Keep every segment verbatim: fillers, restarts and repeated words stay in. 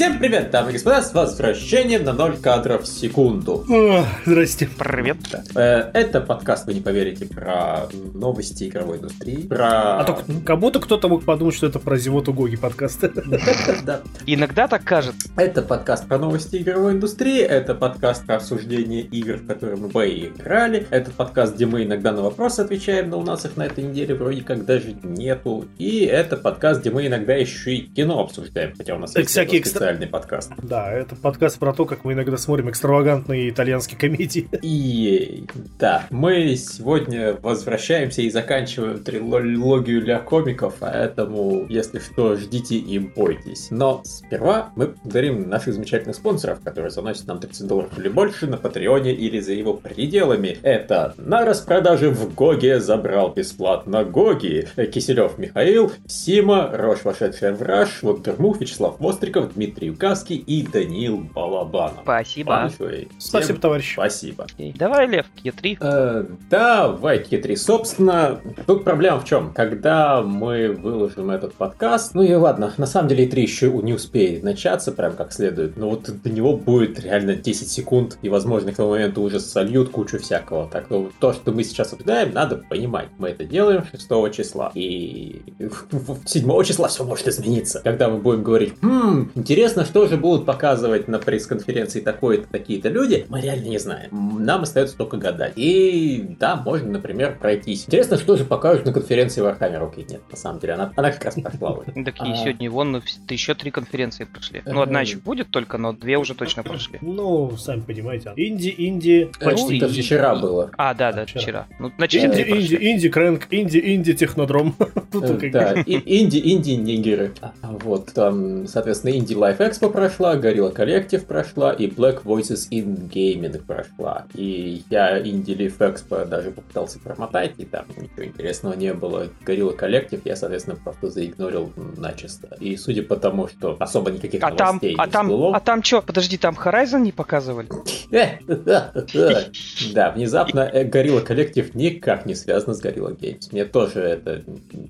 Всем привет, дамы и господа, с возвращением на ноль кадров в секунду. О, здрасте. Привет. Это подкаст, вы не поверите, про новости игровой индустрии. Про... А то кому-то кто-то мог подумать, что это про Зимоту Гоги подкаст. Иногда так кажется. Это подкаст про новости игровой индустрии, это подкаст про обсуждение игр, в которые мы поиграли, это подкаст, где мы иногда на вопросы отвечаем, но у нас их на этой неделе вроде как даже нету. И это подкаст, где мы иногда еще и кино обсуждаем, хотя у нас есть специальный подкаст. Да, это подкаст про то, как мы иногда смотрим экстравагантные итальянские комедии. И да, мы сегодня возвращаемся и заканчиваем трилогию для комиков, поэтому, если что, ждите и бойтесь. Но сперва мы благодарим наших замечательных спонсоров, которые заносят нам тридцать долларов или больше на Патреоне или за его пределами. Это на распродаже в Гоге забрал бесплатно Гоги, Киселев Михаил, Сима, Рош Вашетшин, Враж, Лондер Мух, Вячеслав Остриков, Дмитрий Юкарский и Данил Балабанов. Спасибо. Всем... Спасибо, товарищ. Спасибо. Okay. Давай, Лев, кей три. Э, давай, кей три. Собственно, тут проблема в чем? Когда мы выложим этот подкаст, ну и ладно, на самом деле и три еще не успеет начаться прям как следует, но вот до него будет реально десять секунд, и, возможно, к тому моменту уже сольют кучу всякого. Так, ну, то, что мы сейчас обсуждаем, надо понимать. Мы это делаем шестого числа, и седьмого числа все может измениться. Когда мы будем говорить, хм, интересно, что же будут показывать на пресс-конференции такое-то, такие-то люди, мы реально не знаем. Нам остается только гадать. И да, можно, например, пройтись. Интересно, что же покажут на конференции в Артамировке. Нет, на самом деле, она, она как раз прошла уже. Так и сегодня вон еще три конференции прошли. Ну, одна еще будет только, но две уже точно прошли. Ну, сами понимаете. Инди, Инди... Почти. Это вчера было. А, да, да, вчера. Инди, Инди, Инди, Крэнк, Инди, Инди, Технодром. Да, Инди, Инди, Нигеры. Вот, там, соответственно, Indie Life Expo прошла, Горилла Коллектив прошла и Black Voices in Gaming прошла. И я Indie Life Expo даже попытался промотать, и там ничего интересного не было. Горилла Коллектив я, соответственно, просто заигнорил начисто. И судя по тому, что особо никаких а новостей там, не а там, было... А там что? Подожди, там Horizon не показывали? Да, внезапно Горилла Коллектив никак не связана с Горилла Games. Мне тоже это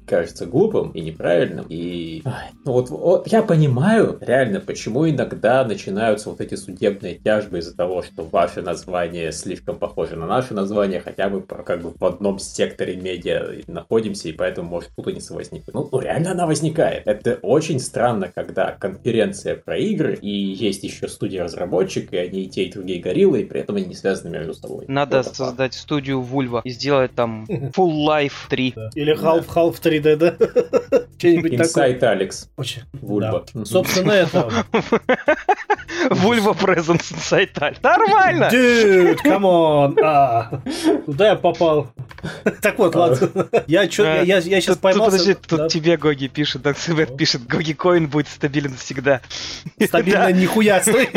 кажется глупым и неправильным. И вот я понимаю, реально, почему иногда начинаются вот эти судебные тяжбы из-за того, что ваше название слишком похоже на наше название, хотя мы как бы в одном секторе медиа находимся, и поэтому может путаница возникнуть. Ну, ну, реально она возникает. Это очень странно, когда конференция про игры, и есть еще студия-разработчик, и они и те, и другие гориллы, и при этом они не связаны между собой. Надо вот создать так. Студию Вульва и сделать там Full Life три. Или Half-Half три дэ, да? Inside Alex. Вульва. Собственно, на это. Вульва Presence Inside Alien. Нормально! Dude, come on! А, куда я попал? Так вот, ладно. Я, чё, а, я, я сейчас поймался. Подожди, тут да. Тебе Гоги пишет, так Сибет пишет, Гоги Коин будет стабилен всегда. Стабильно нихуя стоит.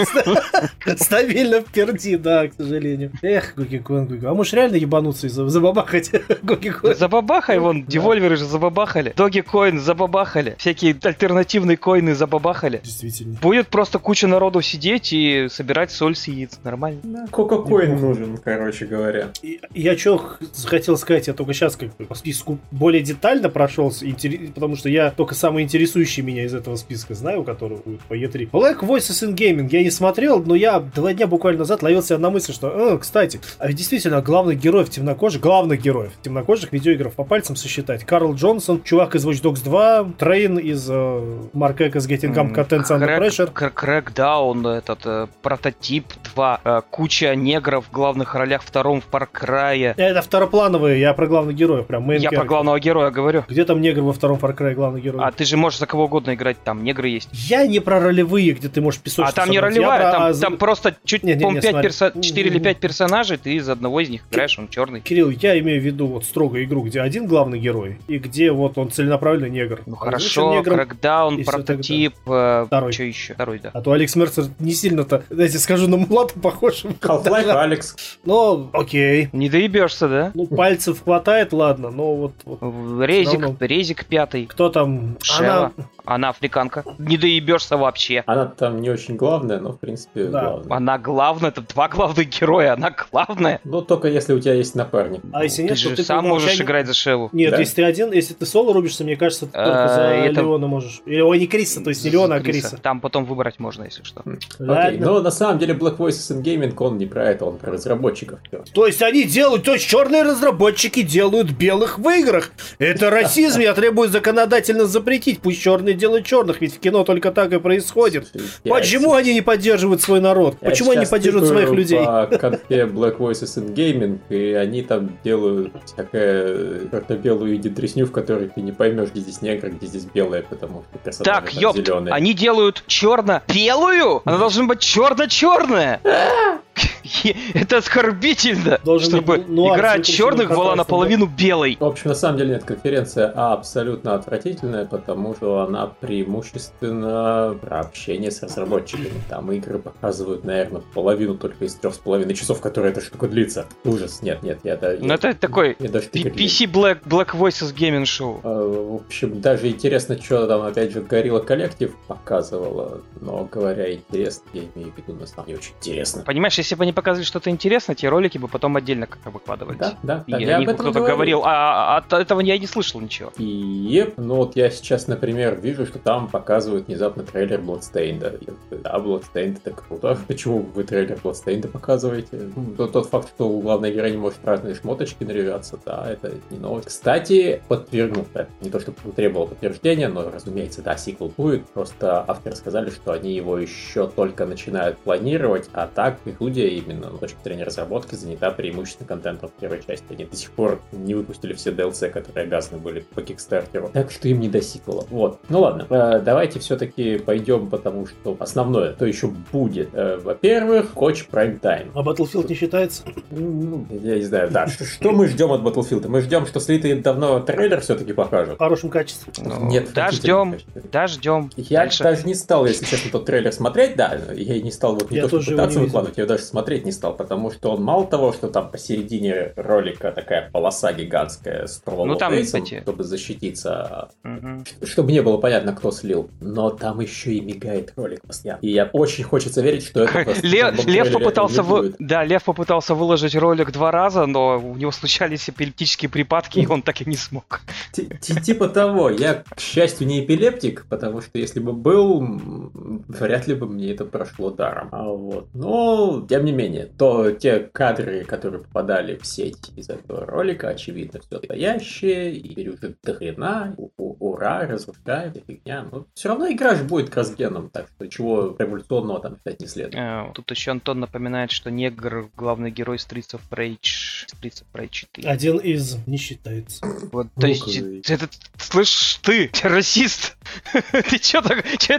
Стабильно впереди, да, к сожалению. Эх, Гоги Коин, Гоги. А можешь реально ебануться и забабахать Гоги Коин? Забабахай, вон, девольверы же забабахали. Гоги Коин забабахали. Всякие альтернативные коины забабахали. Действительно. Будет просто куча народу сидеть и собирать соль с яиц. Нормально. Да. Кока-коин нужен, короче говоря. И, я что хотел сказать, я только сейчас как бы по списку более детально прошелся, интерес, потому что я только самый интересующий меня из этого списка знаю, который будет по и три. Black Voices in Gaming я не смотрел, но я два дня буквально назад ловил себя на мысли, что, э, кстати, а ведь действительно главных героев темнокожих, главных героев темнокожих видеоигров по пальцам сосчитать. Карл Джонсон, чувак из Watch Dogs два, Трейн из Марк Эко с Getting Come Contents Under Pressure. Крэкдаун, этот э, прототип два, э, куча негров в главных ролях, втором в Far Cry. Это второплановые, я про главных героев прям. Я про главного героя говорю. Где там негр во втором Far Cry главный герой? А ты же можешь за кого угодно играть, там негры есть. Я не про ролевые, где ты можешь песочницу. А там не ролевая, про... там, а... там просто чуть не, не, не, пять персо... четыре или пять персонажей, ты из одного из них играешь, он черный. Кирилл, я имею в виду вот строго игру, где один главный герой и где вот он целенаправленно негр. Ну хорошо, Крэкдаун, прототип, э, что еще? Второй, да. А то Алекс Мерсер не сильно-то, знаете, скажу, на мулата похож. Half-Life, Алекс. Ну, окей. Не доебешься, да? Ну, по пальцев хватает, ладно, но вот... вот Резик, равно... Резик пятый. Кто там? Шела. Она... Она африканка. Не доебешься вообще. Она там не очень главная, но в принципе да. главная. Она главная, это два главных героя, она главная. Ну только если у тебя есть напарник. А если нет, ты, то ты сам можешь молчание... играть за Шеллу. Нет, да? если ты один, если ты соло рубишься, мне кажется, ты только за это... Леона можешь. Или ой, не Криса, то есть не Леона, а Криса. Там потом выбрать можно, если что. Окей, но на самом деле Black Voices in Gaming, он не про это, он про разработчиков. То есть они делают, то есть черные разработчики делают белых в играх. Это расизм, я требую законодательно запретить, пусть черные делают черных, ведь в кино только так и происходит. Я Почему сейчас... они не поддерживают свой народ? Я Почему они не поддерживают своих людей? По конфе Black Voices in Gaming, и они там делают такая черно-белую дресню, в которой ты не поймешь, где здесь негр, где здесь белая, потому что персонажи так, ёпт, зеленые. Они делают черно-белую? Она должна быть черно-черная! Это оскорбительно, должен чтобы быть, ну, игра от черных была наполовину белой. В общем, на самом деле, нет, конференция абсолютно отвратительная, потому что она преимущественно про общение с разработчиками. Там игры показывают, наверное, половину только из трех с половиной часов, которые эта штука длится. Ужас, нет, нет, я... я ну это я, такой я даже пи си Black, Black Voices Gaming Show. В общем, даже интересно, что там, опять же, Горилла Коллектив показывала, но говоря интересно, я имею в виду, нас не очень интересно. Понимаешь, если бы они показывали что-то интересное, те ролики бы потом отдельно как-то выкладывались. Да, да, да. И я об этом кто-то говорил, а от этого я не слышал ничего. Еп, ну вот я сейчас, например, вижу, что там показывают внезапно трейлер Bloodstained. Да, Bloodstained это круто. Почему вы трейлер Bloodstained показываете? Тот, тот факт, что у главной героини может разные шмоточки наряжаться, да, это не новость. Кстати, подтвердил, да, не то чтобы требовало подтверждения, но, разумеется, да, сиквел будет. Просто авторы сказали, что они его еще только начинают планировать, а так их студия именно с точки зрения разработки занята преимущественно контентом в первой части. Они до сих пор не выпустили все ди эл си, которые обязаны были по Кикстартеру. Так что им не до сиквела. Вот. Ну ладно, э, давайте все-таки пойдем, потому что основное, то еще будет. Э, во-первых, Koch Prime Time. А Battlefield не считается? Ну, я не знаю, да. Что мы ждем от Battlefield? Мы ждем, что слитый давно трейлер все-таки покажут. В хорошем качестве. Нет, дождем, дождем. Я даже не стал, если честно, тот трейлер смотреть, да, я не стал вот не то что пытаться выкладывать, я даже смотреть не стал, потому что он мало того, что там посередине ролика такая полоса гигантская с проволокейсом, ну, чтобы защититься, mm-hmm. чтобы не было понятно, кто слил, но там еще и мигает ролик постоянно. И я очень хочется верить, что это... Лев, Лев, попытался вы... да, Лев попытался выложить ролик два раза, но у него случались эпилептические припадки, и он так и не смог. Типа того, я, к счастью, не эпилептик, потому что если бы был, вряд ли бы мне это прошло даром. Но... Тем не менее, то те кадры, которые попадали в сеть из этого ролика, очевидно, все настоящее, и переужит до хрена, ура, разрушаем, фигня. Но все равно игра же будет кросс-геном, так что чего революционного там ждать не следует. Тут еще Антон напоминает, что негр главный герой Streets of Rage, Streets of Rage четыре. Один из не считается. Вот, то есть, это, слышь, ты, расист, ты че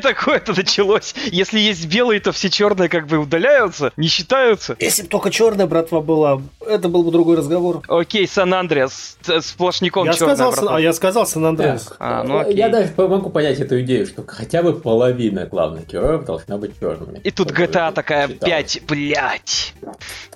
такое-то началось? Если есть белые, то все черные как бы удаляются, не считаются. Считаются. Если бы только черная братва была, это был бы другой разговор. Окей, Сан Андреас, сплошняком черная братва. А я сказал Сан Андреас. Да. А, ну, я даже могу понять эту идею, что хотя бы половина главных героев должна быть черными. И тут джи ти эй такая пять, блять.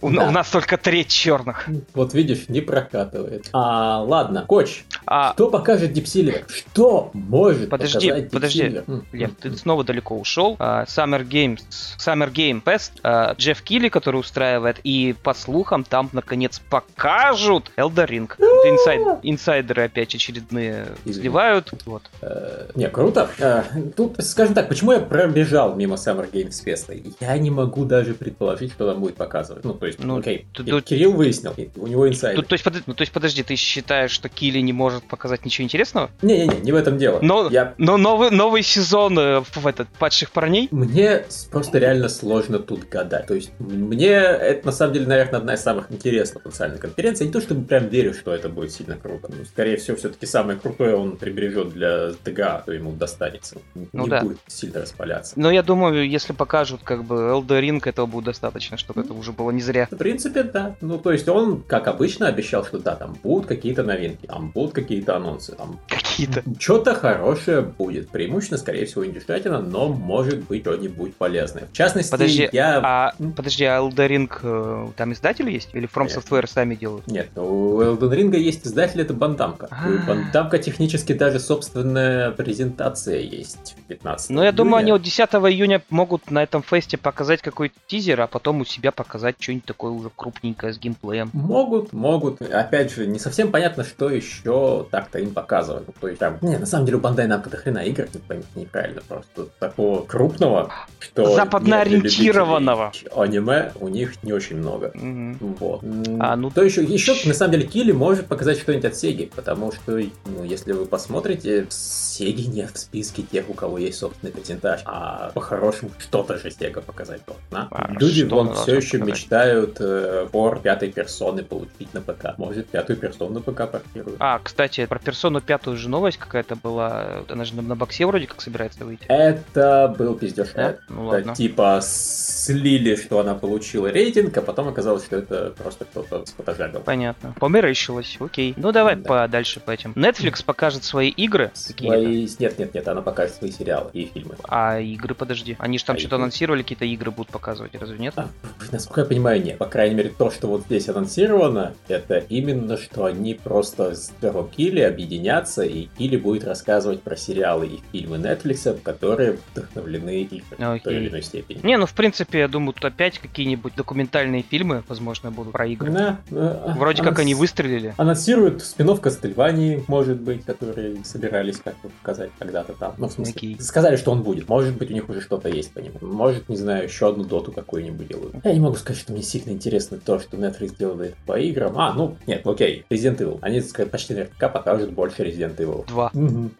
У, да. у нас только треть черных. Вот видишь, не прокатывает. А, ладно, Коч, а... что покажет Дипсилер? Что может подожди, показать Подожди, подожди, Лев, ты снова далеко ушел. Uh, Summer Games, Summer Game Fest, uh, Джефф Килли, который устраивает, и по слухам там наконец покажут Elden Ring. Инсайд... Инсайдеры опять очередные сливают. Вот. Э, не, круто. Э, тут, скажем так, почему я пробежал мимо Summer Games Fest? Я не могу даже предположить, что там будет показывать. Ну, то есть, ну, окей, тут, тут... Кирилл выяснил, у него инсайдер. Тут, то, есть, под... ну, то есть, подожди, ты считаешь, что Килли не может показать ничего интересного? Не-не-не, не в этом дело. Но, я... но новый, новый сезон в этот, «Падших парней»? Мне просто реально сложно тут гадать. То есть, мне это, на самом деле, наверное, одна из самых интересных потенциальных конференций. Не то, чтобы прям верю, что это будет сильно круто. Но, скорее всего, все-таки самое крутое он прибережет для ДГА, то ему достанется. Не ну, да. будет сильно распаляться. Но я думаю, если покажут, как бы, Elden Ring, этого будет достаточно, чтобы mm. это уже было не зря. В принципе, да. Ну, то есть, он, как обычно, обещал, что да, там будут какие-то новинки, там будут какие-то анонсы, там... Какие? какие-то. Что-то хорошее будет. Преимущественно, скорее всего, индюшатина, но может быть что-нибудь полезное. В частности, подожди, я... А, подожди, а Elden Ring там издатель есть? Или From Нет. Software сами делают? Нет, у Elden Ring есть издатель, это Бантамка. У Бантамка технически даже собственная презентация есть пятнадцатого Ну, я думаю, они вот десятого июня могут на этом фесте показать какой-то тизер, а потом у себя показать что-нибудь такое уже крупненькое с геймплеем. Могут, могут. Опять же, не совсем понятно, что еще так-то им показывать. То есть там, не, на самом деле у Бандай Намка до хрена игр, не поймите неправильно, просто такого крупного, что... западно-ориентированного. Аниме у них не очень много. Угу. Вот. А, ну... То еще, еще, на самом деле, Килли может показать что-нибудь от Сеги, потому что, ну, если вы посмотрите, Сеги нет в списке тех, у кого есть собственный презентаж, а по-хорошему что-то же Сега показать должна. А, люди вон все еще показать? мечтают э, пор пятой персоны получить на ПК. Может, пятую персону на ПК портируют. А, кстати, про персону пятую же новость какая-то была. Она же на боксе вроде как собирается выйти. Это был пиздеж. Да? Ну, это, типа слили, что она получила рейтинг, а потом оказалось, что это просто кто-то спотожагал. Понятно. Померещилось, окей. Ну давай да. подальше по этим. Netflix покажет свои игры. Свои... Нет-нет-нет, она покажет свои сериалы и фильмы. А игры, подожди. Они же там а что-то игры? анонсировали, какие-то игры будут показывать, разве нет? А, насколько я понимаю, нет. По крайней мере, то, что вот здесь анонсировано, это именно, что они просто с Килли объединятся, и Килли будет рассказывать про сериалы и фильмы Netflix, которые вдохновлены их okay. в той или иной степени. Не, ну в принципе, я думаю, тут опять какие-нибудь документальные фильмы, возможно, будут про игры. Да, да, Вроде анонс... как они выстрелили. Анонсируют спин-офф Кастельвании, может быть, которые собирались как-то показать когда-то там. Ну, в смысле, okay. сказали, что он будет. Может быть, у них уже что-то есть по нему. Может, не знаю, еще одну доту какую-нибудь делают. Я не могу сказать, что мне сильно интересно то, что Netflix делает по играм. А, ну, нет, окей, Resident Evil. Они, так сказать, почти наверняка покажут больше Resident Evil. Два. Угу.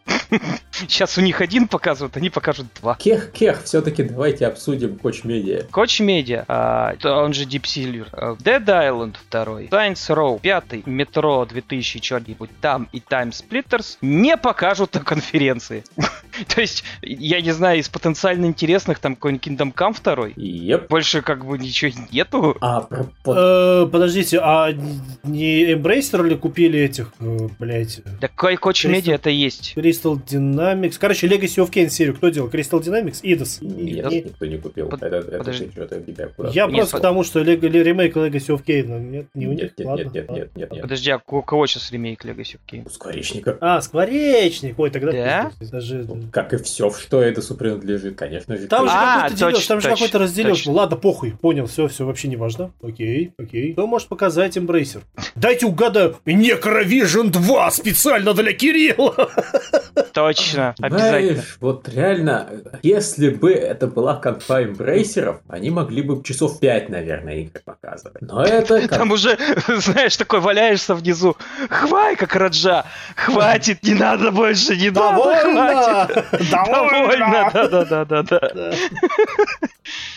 Сейчас у них один показывают, они покажут два. Кех-кех, все-таки давайте обсудим Koch Media. Koch Media, а, он же Deep Silver, Dead Island два, Saints Row пять, Metro две тысячи, что-нибудь там и Time Splitters не покажут на конференции. То есть, я не знаю, из потенциально интересных там какой-нибудь Kingdom Come второй. Yep. Больше как бы ничего нету. А, про... э, подождите, а не Embracer ли купили этих, э, блядь? Да Koch Media это есть. Crystal Dynamics. Короче, Legacy of Kain серию кто делал? Crystal Dynamics? Eidos? Нет, и... никто не купил. Под... Это, это же что-то тебя куда-то. Я нет, просто под... к тому, что лег... ремейк Legacy of Kain. Нет, не у них. Нет, ладно, нет, нет, ладно. нет, нет, нет. Подожди, а у кого сейчас ремейк Legacy of Kain? У Скворечника. А, Скворечник. Ой, тогда... Да? Даже... Как и все, что Эйдосу принадлежит, конечно же. Там же а, какой-то дележ, там же какой-то раздележ. Ладно, похуй, понял, все, все, вообще не важно. Окей, окей. Кто может показать Embracer? Дайте угадаю. Necrovision два специально для Кирилла. Точно, обязательно. Знаешь, вот реально, если бы это была конфа Embracer'ов, они могли бы часов пять, наверное, игры показывать. Но это... Как... Там уже, знаешь, такой валяешься внизу. Хвай, как Раджа. Хватит, не надо больше, не надо, хватит. Довольно! Да-да-да-да-да.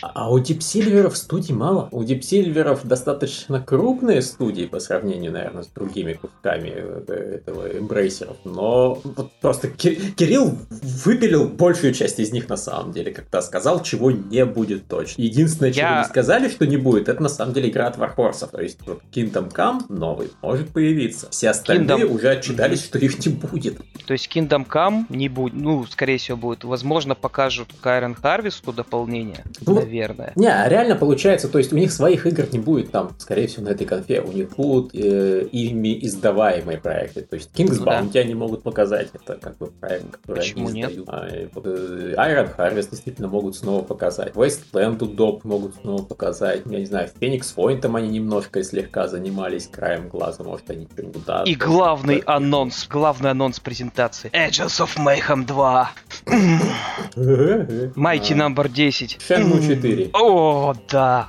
А у дипсильверов студий мало. У дипсильверов достаточно крупные студии по сравнению, наверное, с другими кусками этого Embracer'ов, но вот просто Кир- Кирилл выпилил большую часть из них на самом деле, как-то сказал, чего не будет точно. Единственное, чего Я... не сказали, что не будет, это на самом деле игра от Warhorse. То есть вот Kingdom Come новый может появиться. Все остальные Kingdom... уже отчитались, что их не будет. То есть Kingdom Come не будет, ну, скорее всего, будет. Возможно, покажут Iron Harvest дополнение. Ну, наверное. Не, реально получается, то есть у них своих игр не будет там, скорее всего, на этой конфе. У них будут э, ими издаваемые проекты. То есть King's Bounty да. они могут показать. Это как бы проект, который Почему они нет? издают. А, вот, э, Iron Harvest действительно могут снова показать. Wasteland Udop могут снова показать. Я не знаю, в Phoenix Point там они немножко и слегка занимались краем глаза. Может, они что-нибудь дадут. И главный это... анонс, главный анонс презентации. Agents of Mayhem два. Mighty Number десять. Shenmue четыре. О, да.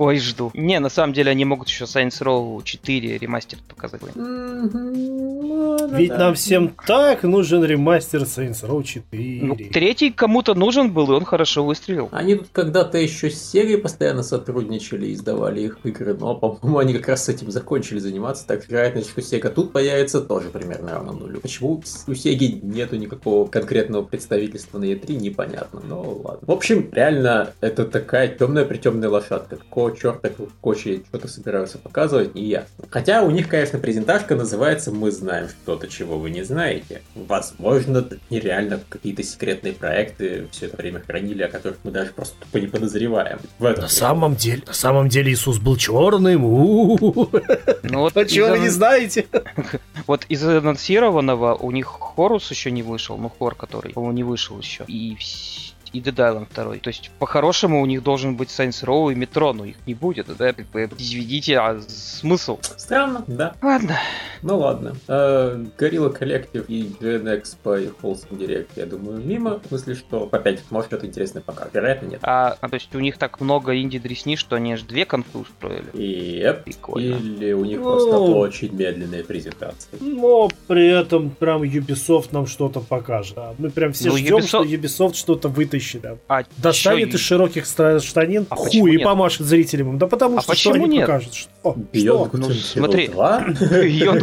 Ой, жду. Не, на самом деле они могут еще Saints Row четыре ремастер показать. Mm-hmm. Ведь да. нам всем так нужен ремастер Saints Row четыре. Ну, третий кому-то нужен был, и он хорошо выстрелил. Они тут когда-то еще с Сегой постоянно сотрудничали и издавали их игры, но, по-моему, они как раз с этим закончили заниматься, так что вероятность, что Сега тут появится, тоже примерно равна нулю. Почему у Сеги нету никакого конкретного представительства на и три, непонятно, но ладно. В общем, реально, это такая темная-притемная лошадка. Такое какого черта Кочи что-то собираются показывать, не ясно. Хотя у них, конечно, презентажка называется «Мы знаем что-то, чего вы не знаете». Возможно, нереально какие-то секретные проекты все это время хранили, о которых мы даже просто тупо не подозреваем. В этом на, самом деле, на самом деле Иисус был черным. А чего вы не знаете? Вот из анонсированного у них Хорус еще не вышел, ну Хор, который, по-моему, не вышел еще. И все. И Dead Island второй. То есть, по-хорошему, у них должен быть Saints Row и Метро, но их не будет, да? Извините, а смысл? Странно, да. Ладно. Ну ладно. Горилла Коллектив и джи эн экс по их Wholesome Direct, я думаю, мимо. В смысле, что опять, может, что-то интересное пока. Вероятно, нет. А, а то есть, у них так много инди-дресни, что они аж две конфы устроили? Yep. Прикольно. Или у них ну... просто очень медленные презентации. Но при этом прям Ubisoft нам что-то покажет. Да. Мы прям все ну, ждем, Ubisoft... что Ubisoft что-то вытащит. Да. А достанет из широких штанин а хуй и помашет зрителям. Да потому а что, что они покажут. Что? Что? Ну, смотри, Beyond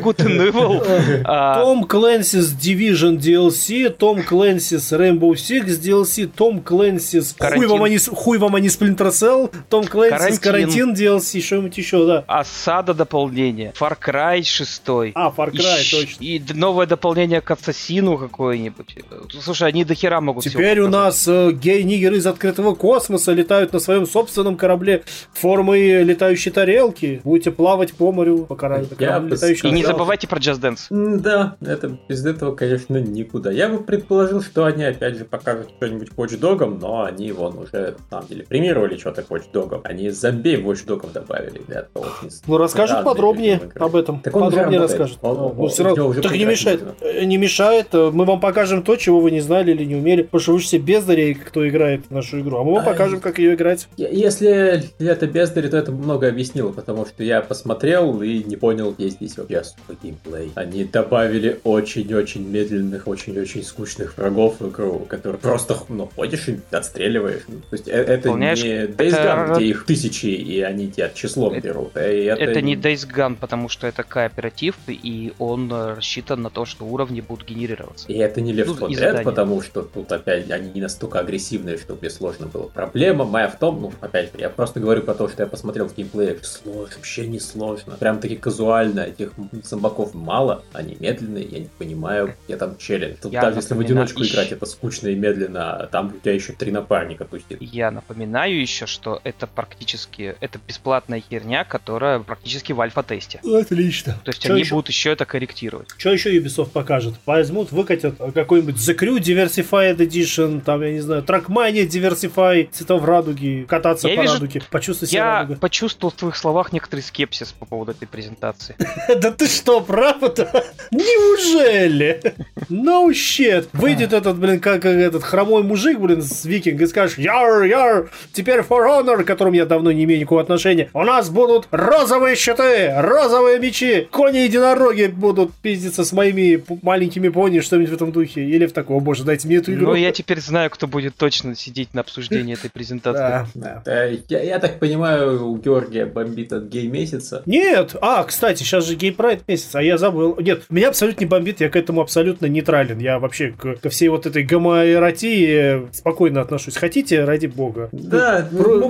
Good and Evil. Том Клэнси с Division ди эл си, Том Клэнси с Rainbow Six ди эл си, Том Клэнси с хуй вам, они, хуй вам они Splinter Cell, Том Клэнси с Карантин ди эл си, что-нибудь еще, да. Осада дополнение, Far Cry шесть. А, Far Cry, и, точно. И новое дополнение к Ассасину какое-нибудь. Слушай, они до хера могут всего. Теперь у нас... гей-нигеры из открытого космоса летают на своем собственном корабле формой летающей тарелки. Будете плавать по морю по кораблю. И не забывайте про Just Dance. Да, это без этого, конечно, никуда. Я бы предположил, что они опять же покажут что-нибудь Watch Dog'ом, но они вон уже на самом деле премировали что-то Watch Dog'ом. Они забей Watch Dog'ом добавили. Ребята, очень ну расскажут подробнее об этом. Так он подробнее расскажет. Он, он, он, все равно... Так не мешает. Не мешает. Мы вам покажем то, чего вы не знали или не умели. Потому что вы же все бездари, кто играет в нашу игру, а мы вам а покажем, как ее играть. Если это бездарь, то это много объяснило, потому что я посмотрел и не понял, где здесь вообще геймплей. Они добавили очень-очень медленных, очень-очень скучных врагов в игру, которые просто, ну, ходишь и отстреливаешь. То есть это Помняешь, не Days это... Gone, где их тысячи, и они тебя числом это... берут. Это... это не Days Gone, потому что это кооператив, и он рассчитан на то, что уровни будут генерироваться. И это не Left four Dead, потому что тут опять они не настолько агрессивные, чтобы мне сложно было. Проблема моя в том, ну, опять же, я просто говорю про то, что я посмотрел в геймплее, сложно, вообще не сложно. Прям таки казуально, этих зомбаков мало, они медленные, я не понимаю, я там челлендж. Тут я даже если в одиночку еще... играть, это скучно и медленно, а там у тебя еще три напарника пустит. Я напоминаю еще, что это практически, это бесплатная херня, которая практически в альфа-тесте. Отлично. То есть Что они еще? будут еще это корректировать. Что еще Ubisoft покажет? Возьмут, выкатят какой-нибудь The Crew Diversified Edition, там, я не знаю, Trackmania, Diversify, цвета в радуге, кататься я по вижу... радуге, почувствуй себя радугой. Я почувствовал в твоих словах некоторый скепсис по поводу этой презентации. Да ты что, правда? Неужели? No shit. Выйдет этот, блин, как этот хромой мужик, блин, с Викинг, и скажешь, яр, яр, теперь For Honor, к которому я давно не имею никакого отношения, у нас будут розовые щиты, розовые мечи, кони-единороги будут пиздиться с моими маленькими пони, что-нибудь в этом духе, или в таком, боже, дайте мне эту игру. Ну, я теперь знаю, кто будет точно сидеть на обсуждении этой презентации. Да, да. Я, я так понимаю, у Георгия бомбит от гей-месяца? Нет! А, кстати, сейчас же гей-прайд месяц, а я забыл. Нет, меня абсолютно не бомбит, я к этому абсолютно нейтрален. Я вообще к, ко всей вот этой гомоэротии спокойно отношусь. Хотите, ради бога. Да, Про...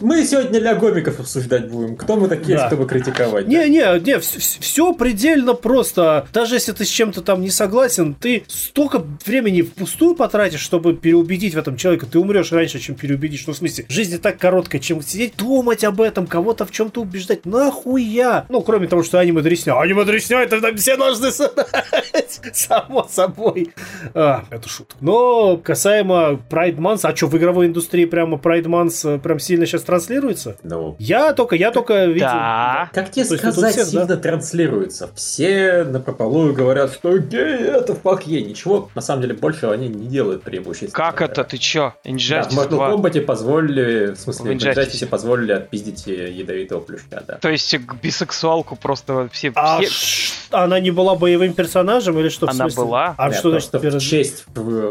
мы сегодня для гомиков обсуждать будем. Кто мы такие, да. чтобы критиковать? Не, да? не, не, все, все предельно просто. Даже если ты с чем-то там не согласен, ты столько времени впустую потратишь, чтобы переубедить в этом человека, ты умрешь раньше, чем переубедишь. Ну, в смысле, жизнь не так короткая, чем сидеть, думать об этом, кого-то в чем-то убеждать. Нахуя? Ну, кроме того, что аниме-дресня. Аниме-дресня, это нам все должны знать. Само собой. А, это шутка. Но касаемо Pride Month, а что, в игровой индустрии прямо Pride Month прям сильно сейчас транслируется? No. Я только, я только видел. Да. Как тебе То сказать, всех, сильно да? транслируется? Все напропалую говорят, что гей, это факт-е. Ничего, на самом деле, больше они не делают преимущества. Как это? Ты чё? Injustice да, два. В Mortal Kombat'е позволили, в смысле, в Injustice позволили отпиздить ядовитого плюща, да. То есть бисексуалку просто все... А все... Ш... она не была боевым персонажем или что? Она в была. А да, что значит? В честь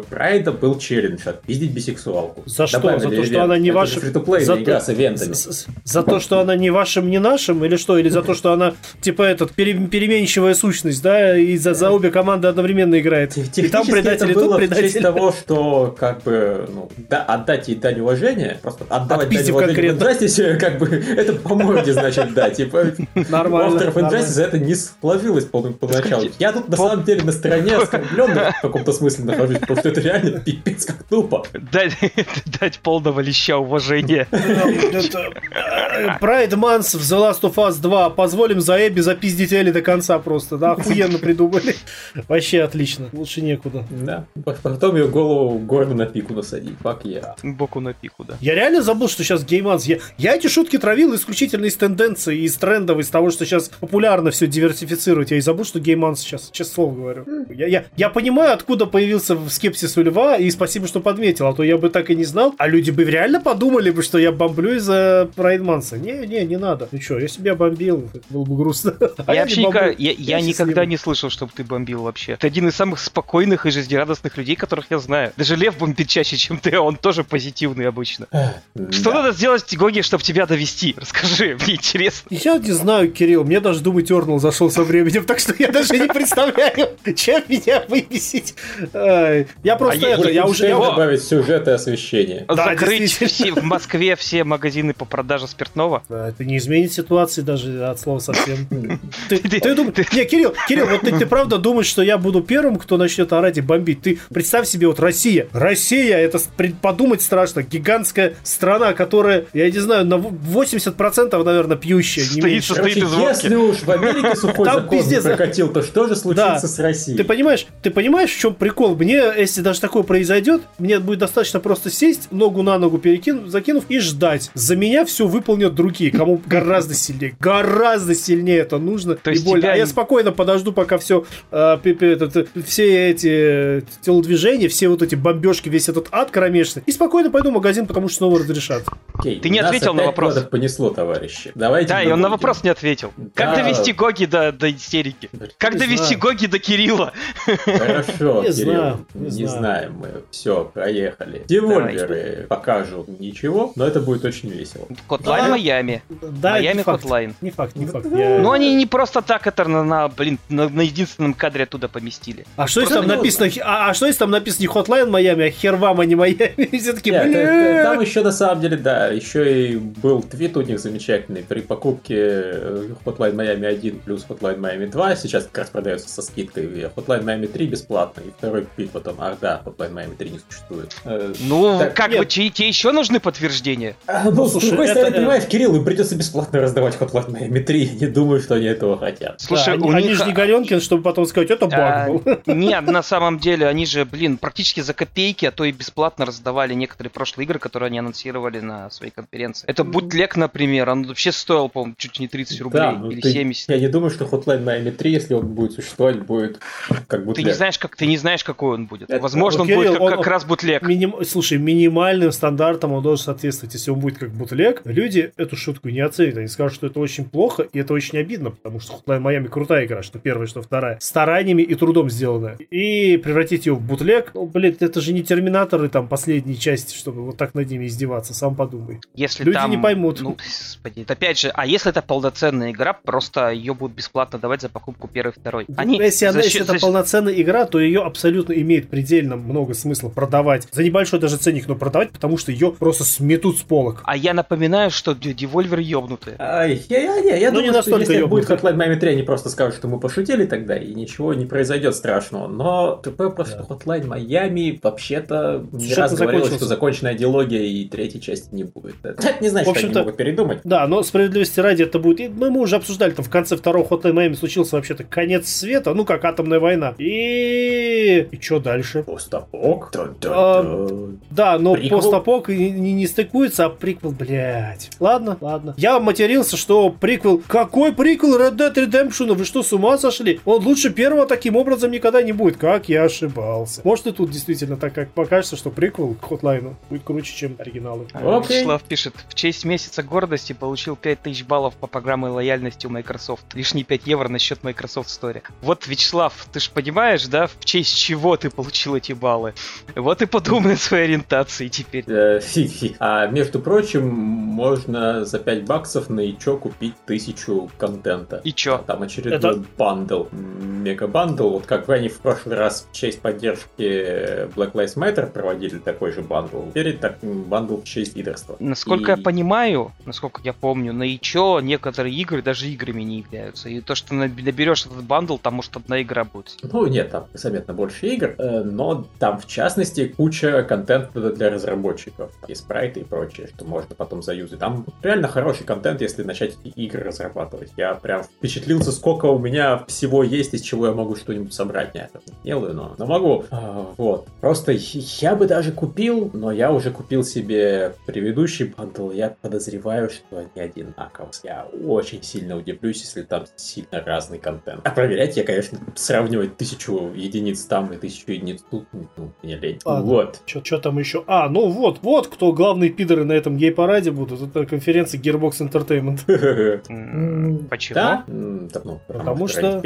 Прайда был челлендж отпиздить бисексуалку. За что? Добавили за то, что ивент. она не вашим... За, игра с ивентами. За, за то, что она не вашим, не нашим или что? Или за то, что она, типа, этот, переменчивая сущность, да? И за, за обе команды одновременно играет. И там предатели, тут предатели. В честь того, что как как бы, ну, да, отдать ей дань уважения, просто отдавать дань уважения в Injustice, как бы, это по морде, значит, да, типа, нормально, у авторов Injustice это не сплавилось поначалу. Я тут, на самом деле, на стороне оскорбленных в каком-то смысле нахожусь, потому что это реально пипец как тупо. Дать полного леща уважения. Pride Month в The Last of Us два. Позволим за Эбби запиздить Элли до конца просто, да, охуенно придумали. Вообще отлично, лучше некуда. Да, потом ее голову гордо на пику насадить, фак я. Боку на пику, да. Я реально забыл, что сейчас гейманс. Я, я эти шутки травил исключительно из тенденции, из трендов, из того, что сейчас популярно все диверсифицировать. Я и забыл, что гейманс сейчас, честное слово говорю. Я, я, я понимаю, откуда появился скепсис у Льва, и спасибо, что подметил, а то я бы так и не знал, а люди бы реально подумали бы, что я бомблю из-за Pride Month. Не, не, не надо. Ну что, если бы я бомбил, это было бы грустно. А я, я, не никак, я, я, я никогда не слышал, чтобы ты бомбил вообще. Ты один из самых спокойных и жизнерадостных людей, которых я знаю. Даже Лев бомбит чаще, чем ты, а он тоже позитивный обычно. Что надо сделать, Гоги, чтобы тебя довести? Расскажи, мне интересно. Я не знаю, Кирилл, мне даже думать Орнул зашел со временем, так что я даже не представляю, чем меня выбесить. Я просто это, я уже... добавить сюжет и освещение. Закрыть в Москве все магазины по продаже спиртного. Это не изменит ситуации даже от слова совсем. Ты думаешь... Не, Кирилл, Кирилл, вот ты правда думаешь, что я буду первым, кто начнет орать и бомбить? Ты представь себе, вот Россия. Россия, это подумать страшно. Гигантская страна, которая, я не знаю, на восемьдесят процентов, наверное, пьющая. Если уж в Америке сухой закон прокатил, то что же случится с Россией? Ты понимаешь, ты понимаешь, в чем прикол? Мне, если даже такое произойдет, мне будет достаточно просто сесть, ногу на ногу перекинув, закинув и ждать. За меня все выполнят другие, кому гораздо сильнее. Гораздо сильнее это нужно. То есть тебя... А я спокойно подожду, пока все, э, этот, все эти телодвижения, все вот эти бомбежки, весь этот ад кромешный. И спокойно пойду в магазин, потому что снова разрешат. Okay. Ты не ответил на вопрос. Нас понесло, товарищи. Давайте да, и он на вопрос не ответил. Да. Как довести Гоги до, до истерики? Да, как довести знаю. Гоги до Кирилла? Хорошо, не Кирилл. Знаю, не не знаю. знаем мы. Все, проехали. Девольверы покажут ничего, но это будет очень весело. Хотлайн да. Майами. Да, Майами Хотлайн. Не факт, не факт. Я... Но они не просто так это на, на, блин, на, на единственном кадре оттуда поместили. А что если там написано, а, а что если там написано не Хотлайн Майами, а хервам, а не Майами? Все-таки, блин. Там еще на самом деле, да, еще и был твит у них замечательный. При покупке Hotline Miami один плюс Hotline Miami два сейчас как раз продается со скидкой. Hotline Miami три бесплатно. И второй пик потом, ах да, Hotline Miami три не существует. Ну, так, как нет. бы, тебе еще нужны подтверждения? А, ну, ну, слушай, с другой это... стороны, понимаешь, Кирилл, им придется бесплатно раздавать Hotline Miami три. Я не думаю, что они этого хотят. Слушай, да, у они них... же не Горенкин, чтобы потом сказать, это баг был. А, нет, на самом деле, они же, блин, практически за копейки, а то и бесплатно раздавали некоторые прошлые игры, которые они анонсировали на своей конференции. Это Бутлек, например, он вообще стоил, по-моему, чуть не тридцать рублей да, ну или ты, семьдесят. Я не думаю, что Hotline Miami три, если он будет существовать, будет как бутлек. Ты не знаешь, как, ты не знаешь, какой он будет. Это, возможно, он Кирилл, будет как, он, как раз бутлек. Миним, слушай, минимальным стандартам он должен соответствовать. Если он будет как бутлек, люди эту шутку не оценят. Они скажут, что это очень плохо, и это очень обидно, потому что Hotline Miami крутая игра, что первая, что вторая. Стараниями и трудом сделанная. И превратить ее в бутлек, ну, блин, это же не терминаторы там последней части, чтобы вот так над ними издеваться. Сам подумай. Если люди там, не поймут. Ну, господи, опять же, а если это полноценная игра, просто ее будут бесплатно давать за покупку первой и второй. Они... Если, она, за... если это за... полноценная игра, то ее абсолютно имеет предельно много смысла продавать. За небольшой даже ценник, но продавать, потому что ее просто сметут с полок. А я напоминаю, что Devolver ёбнутые. А, я, я, я, я думаю, не что если ёбнутые. Будет Hotline Miami три, они просто скажут, что мы пошутили тогда, и ничего не произойдет страшного. Но такое просто да. Hotline Miami вообще-то не Сюжет раз говорилось, что законченная идеология и третьей части не будет. Это не значит, в общем-то, что они могут передумать. Да, но справедливости ради это будет. И мы, мы уже обсуждали, там в конце второго Hotline Miami случился вообще-то конец света, ну как атомная война. И... И что дальше? Постапок? А, да, но приквел? Постапок не, не, не стыкуется, а приквел, блядь. Ладно, ладно. Я матерился, что приквел... Какой приквел Red Dead Redemption? Вы что, с ума сошли? Он лучше первого таким образом никогда не будет. Как я ошибался. Может и тут действительно так как покажется, что приквел к Hotline будет круче, чем оригиналы. Вячеслав пишет, в честь месяца гордости получил пять тысяч баллов по программе лояльности у Microsoft. Лишние пять евро на счет Microsoft Store. Вот, Вячеслав, ты же понимаешь, да, в честь чего ты получил эти баллы? Вот и подумай о своей ориентации теперь. А между прочим, можно за пять баксов на ичо купить тысячу контента. И чё? Там очередной бандл. Мега бандл. Вот как бы они в прошлый раз в честь поддержки Black Lives Matter Fighter проводили такой же бандл, теперь так, бандл в честь лидерства. Насколько и... я понимаю, насколько я помню, на ИЧО некоторые игры даже играми не являются. И то, что наберешь этот бандл, там может одна игра будет. Ну нет, там заметно больше игр, но там в частности куча контента для разработчиков. И спрайты и прочее, что можно потом заюзать. Там реально хороший контент, если начать игры разрабатывать. Я прям впечатлился, сколько у меня всего есть, из чего я могу что-нибудь собрать. Нет, не делаю, но, но могу. Вот. Просто я бы даже купил, но я уже купил себе предыдущий бандл. Я подозреваю, что они одинаковые. Я очень сильно удивлюсь, если там сильно разный контент. А проверять я, конечно, сравнивать тысячу единиц там и тысячу единиц тут, ну, мне лень. А, вот. Что там еще? А, ну вот, вот кто главные пидоры на этом гей-параде будут. Это конференция Gearbox Entertainment. Почему? Потому что...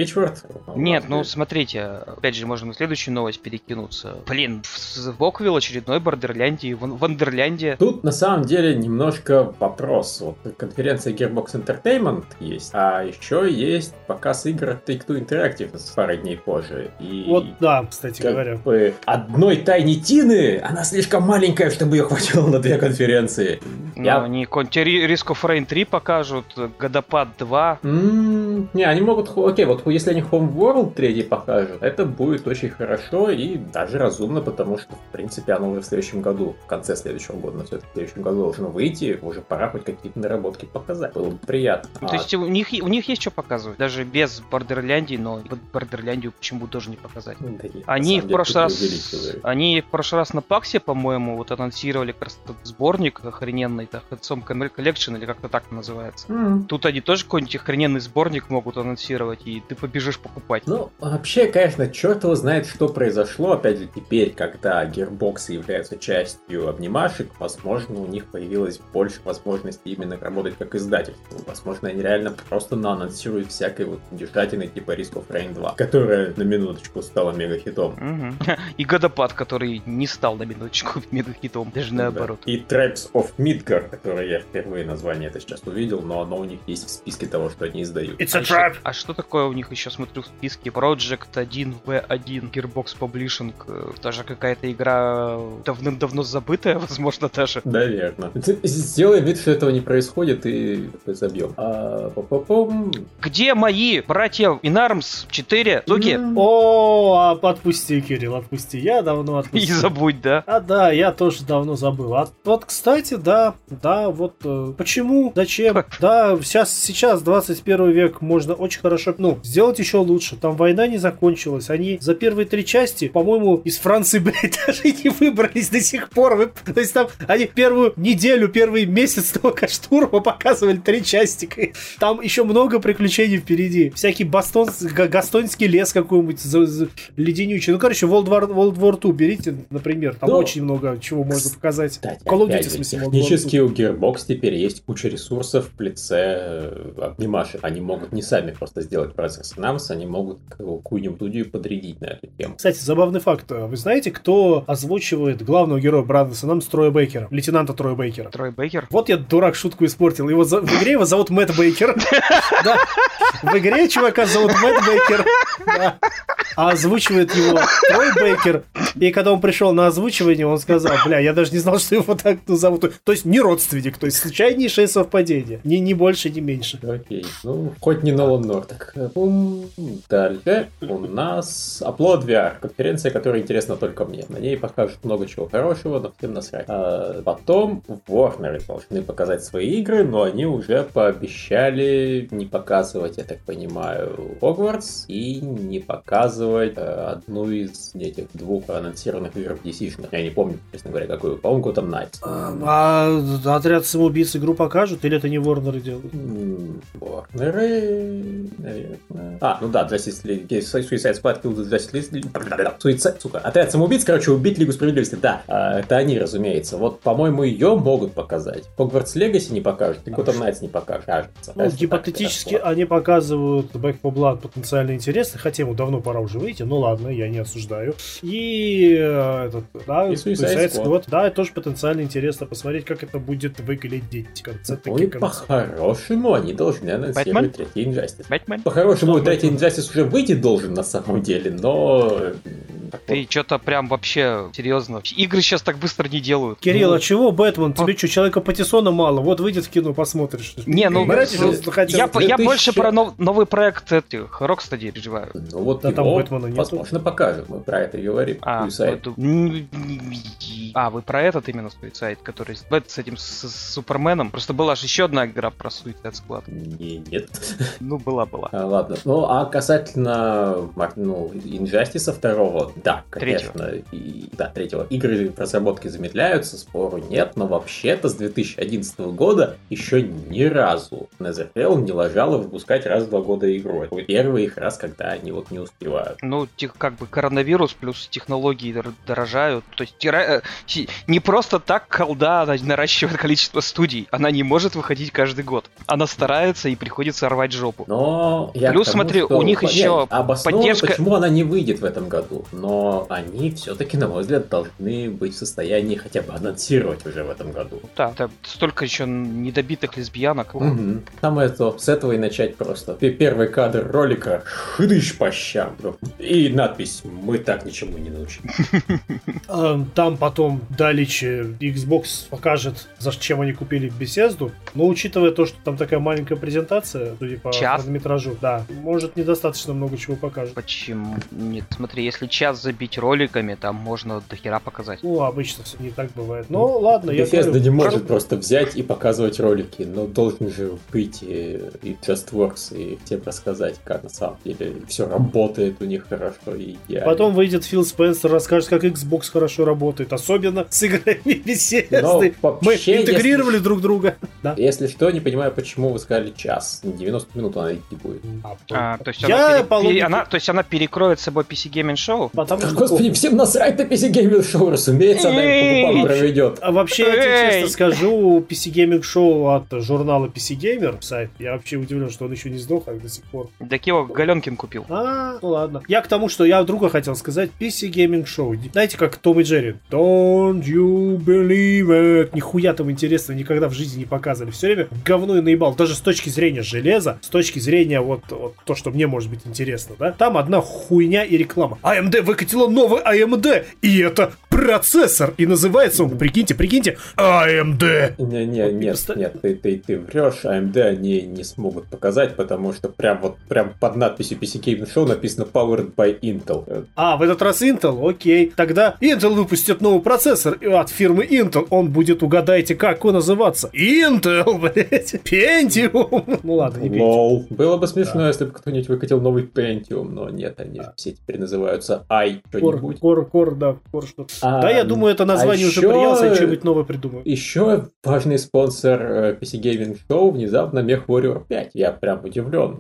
Нет, ну смотрите, опять же, можем в следующую новость перекинуться. Блин, в Боквилл очередной Бордерлянде, в Вандерлянде. Тут на самом деле немножко вопрос. Вот конференция Gearbox Entertainment есть, а еще есть показ игр Take-Two Interactive с парой дней позже. И вот, да, кстати говоря. Одной Тайни Тины, она слишком маленькая, чтобы ее хватило на две конференции. Я... Они Risk of Rain три покажут, Годопад два. М-м, не, они могут... Окей, вот если они Homeworld три покажут, это будет очень хорошо и даже разумно, потому что, в принципе, оно уже в следующем году, в конце следующего года, на все-таки в следующем году должно выйти, уже пора хоть какие-то наработки показать. Было бы приятно. То а... есть у них, у них есть что показывать, даже без Бордерляндии, но Бордерляндию почему тоже не показать. Да, они, в деле, прошлый раз... они в прошлый раз на Паксе, по-моему, вот анонсировали как раз этот сборник охрененный, так, Хэдсом Коллекшн, или как-то так называется. Mm-hmm. Тут они тоже какой-нибудь охрененный сборник могут анонсировать, и ты побежишь покупать. Ну, вообще, конечно, черт его знает, что произошло. Опять же, теперь, когда гирбоксы являются частью обнимашек, возможно, у них появилось больше возможностей именно работать как издательство. Возможно, они реально просто наанонсируют всякой вот дешатиной типа Risk of Rain два, которая на минуточку стала мегахитом. Mm-hmm. И Годопад, который не стал на минуточку мегахитом, даже да. наоборот. И Tribes of Midgard, который я впервые название это сейчас увидел, но оно у них есть в списке того, что они издают. It's a trap! А, еще, а что такое у них еще, смотрю, в списке? Project один вэ один, Gearbox Publishing, даже какая-то игра давным-давно забытая, возможно, даже. Да, верно. Сделай вид, что этого не происходит, и забьем. А, где мои братья Инармс четыре? Суки? О, отпусти, Кирилл, отпусти. Я давно отпустил. И забудь, да? А, да, я тоже давно забыл. А, вот, кстати, да, да, вот э, почему, зачем, да, сейчас, сейчас двадцать первый век можно очень хорошо, ну, сделать еще лучше. Там война не закончилась. Они за первые три части, по-моему, из Франции, блядь, даже не выбрались до сих пор. Вы, то есть там они первую неделю, первый месяц только штурма показывали три части. Там еще много приключений впереди. Всякий бастон, гастонский лес какой-нибудь за, за, леденючий. Ну, короче, World War, World War два берите, например. Там ну, очень много чего можно показать. Call of Duty, в смысле, технически у Gearbox теперь есть куча ресурсов в лице обнимашек. Они могут не сами просто сделать процесс анонс, они могут какую-нибудь студию подрядить на эту тему. Кстати, забавный факт. Вы знаете, кто озвучивает главного героя Брандеса Намс Троя Бейкера? Лейтенанта Троя Бейкера. Трой Бейкер? Вот я, дурак, шутку испортил. Его за... В игре его зовут Мэтт Бейкер. Да. В игре чувака зовут Мэтт Бейкер. Да. А озвучивает его Трой Бейкер. И когда он пришел на озвучивание, он сказал, бля, я даже не знал, что его так зовут. То есть не родственник, то есть случайнейшее совпадение. Ни, ни больше, ни меньше. Окей. Ну, хоть не Нолан Норд. Дальше у нас Upload ви ар, конференция, которая интересна только мне. На ней покажут много чего хорошего, но всем насрать. А потом Warner должны показать свои игры, но они уже пообещали не показывать, я так понимаю, Hogwarts и не показывать одну из этих двух анонсированных игр ди си-шных. Я не помню, честно говоря, какую. По-моему, там Knights. А Отряд самоубийц игру покажут или это не Warner делают? Warner, наверное. А, ну да, Suicide Squad Kill the Justice League. Суицид, сука. Отряд самоубийц, короче, убить Лигу Справедливости. Да, это они, разумеется. Вот, по-моему, ее могут показать. Hogwarts Legacy не покажут, и Gotham Knights не покажут. Кажется. Ну, кажется, гипотетически они показывают Back four Blood потенциально интересно, хотя ему давно пора уже выйти, ну ладно, я не осуждаю. И этот, да, и Suicide Squad. Вот, да, тоже потенциально интересно посмотреть, как это будет выглядеть. Ой, по-хорошему они должны анонсировать третий Injustice. По-хорошему, третий Injustice уже выйти должен на самом деле, но Ты вот. Что-то прям вообще серьезно. Игры сейчас так быстро не делают. Кирилл, ну... а чего Бэтмен? Тебе а... что, человека Паттисона мало? Вот выйдет в кино, посмотришь. Не, ну... Знаете, ну я по, я больше про нов, новый проект этих Rocksteady переживаю. Ну, вот да, там Бэтмена нет. Возможно, покажут. Мы про это говорим. А, ну, а вы про этот именно Суицайд, который с этим с, с Суперменом? Просто была же еще одна игра про Суицайд Склад. Не, нет. Ну, была-была. А, ладно. Ну, а касательно ну, Инжастиса второго, да, конечно. И, да, третьего. Игры разработки замедляются, спору нет, но вообще-то с две тысячи одиннадцатого года еще ни разу Netherrealm не ложало выпускать раз в два года игру. Это первый их раз, когда они вот не успевают. Ну, как бы коронавирус плюс технологии дорожают. То есть не просто так колда наращивает количество студий. Она не может выходить каждый год. Она старается и приходится рвать жопу. Но я плюс, тому, смотри, у них еще поддержка... Почему она не выйдет в этом году? Но они все-таки, на мой взгляд, должны быть в состоянии хотя бы анонсировать уже в этом году. Да, это столько еще недобитых лесбиянок. Угу. Самое то, с этого и начать просто. Первый кадр ролика «Хыдыщ по щам». И надпись «Мы так ничему не научились». Там потом далече Xbox покажет, зачем они купили Bethesda. Но учитывая то, что там такая маленькая презентация, судя по хронометражу, да, может недостаточно много чего покажет. Почему? Нет, смотри, если час забить роликами, там можно до хера показать. Ну, обычно все не так бывает. Но ну, ладно, я Bethesda говорю... не может Шар... просто взять и показывать ролики, но должен же быть и, и JustWorks, и всем рассказать, как на самом деле все работает у них хорошо и идеально. Потом выйдет Фил Спенсер, расскажет, как Xbox хорошо работает, особенно с играми Bethesda. Мы интегрировали если... друг друга. Да? Если что, не понимаю, почему вы сказали час. девяносто минут она идти будет. А, то есть я она, пере... полон... она, то есть она перекроет с собой пи си Gaming Show? Потому... Да, господи, всем насрать на пи си Gaming Show, разумеется, она их по губам проведет. А вообще, я тебе честно скажу, пи си Gaming Show от журнала пи си Gamer, сайт, я вообще удивлен, что он еще не сдох, а до сих пор. Так его Галенкин купил. А, ну ладно. Я к тому, что я друга хотел сказать, пи си Gaming Show. Знаете, как Том и Джерри. Don't you believe it? Нихуя там интересно никогда в жизни не показывали. Все время говно и наебал. Даже с точки зрения железа, с точки зрения вот, вот то, что мне может быть интересно, да? Там одна хуйня и реклама. эй эм ди выкатила новый эй эм ди, и это процессор, и называется он, прикиньте, прикиньте, эй эм ди. Не, не, вот, нет, просто... нет, ты, ты, ты врешь, эй эм ди они не смогут показать, потому что прям вот прям под надписью пи си Gaming Show написано Powered by Intel. А, в этот раз Intel, окей. Тогда Intel выпустит новый процессор от фирмы Intel, он будет, угадайте, как он называться? Intel, блять, Pentium. Ну ладно, не Pentium. Было бы смешно, да, если бы кто-нибудь выкатил новый Pentium, но нет, они же все теперь называются i что-нибудь. Кор, кор, да, кор что-то. А, да, я думаю, это название а уже еще... приелось, я что-нибудь новое придумаю. Еще важный спонсор пи си Gaming Show внезапно MechWarrior пять. Я прям удивлен.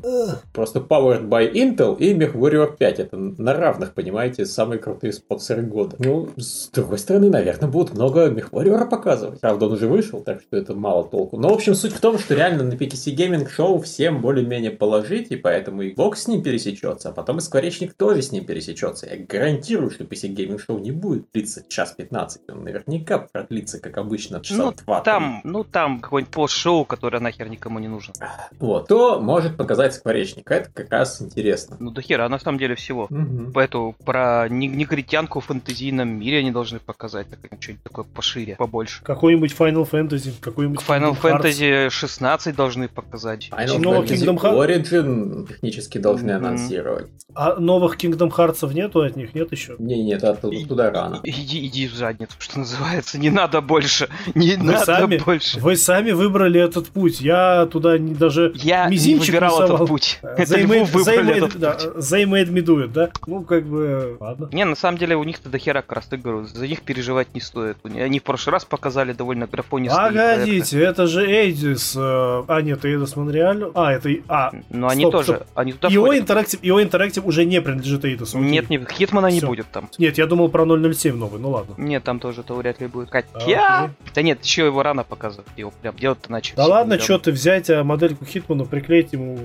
Просто Powered by Intel и MechWarrior пять. Это на равных, понимаете, самые крутые спонсоры года. Ну, с другой стороны, наверное, будут много MechWarrior показывать. Правда, он уже вышел, так что это мало толку. Но, в общем, суть в том, что реально на пи си Gaming Show всем более-менее положить, и поэтому и Vox с ним пересечется, а потом и Скворечник тоже с ним пересечется. Я гарантирую, что пи си Gaming Show не будет час пятнадцать, он наверняка продлится, как обычно, часа два. Ну, там, ну, там какой-нибудь пост-шоу, которое нахер никому не нужно. Вот. То может показать Скворечник. Это как раз интересно. Ну, до хера, на самом деле, всего. Угу. Поэтому про негритянку в фэнтезийном мире они должны показать. Что-нибудь такое пошире, побольше. Какой-нибудь Final Fantasy, какой-нибудь Final, Final Fantasy шестнадцать должны показать. Final Новых Kingdom Hearts Origin технически должны mm-hmm. анонсировать. А новых Kingdom Hearts нету от них? Нет еще? Не, нет, а туда рано. Иди, иди в задницу, что называется. Не надо больше. Не вы надо сами, больше. Вы сами выбрали этот путь. Я туда не, даже я мизинчик не выбирал рисовал. Этот путь. Это его выбрали этот путь. Займейд медует, да? Ну, как бы, ладно. Не, на самом деле, у них-то дохера как раз, ты говорю, за них переживать не стоит. Они в прошлый раз показали довольно графонистые. Погодите, проекты. Это же Эйдис. А, нет, Эйдис Монреаль. А, это... А, но стоп, они тоже. Стоп. Они туда ИО Интерактив, ИО Интерактив уже не принадлежит Эйдису. Нет, нет, Хитмана не будет там. Нет, я думал про ноль ноль семь, но ну ладно. Нет, там тоже это вряд ли будет. Хотя... Okay. Да нет, еще его рано показывать. Его прям делать-то начали. Да ладно, что ты взять, а модельку Хитмана приклеить ему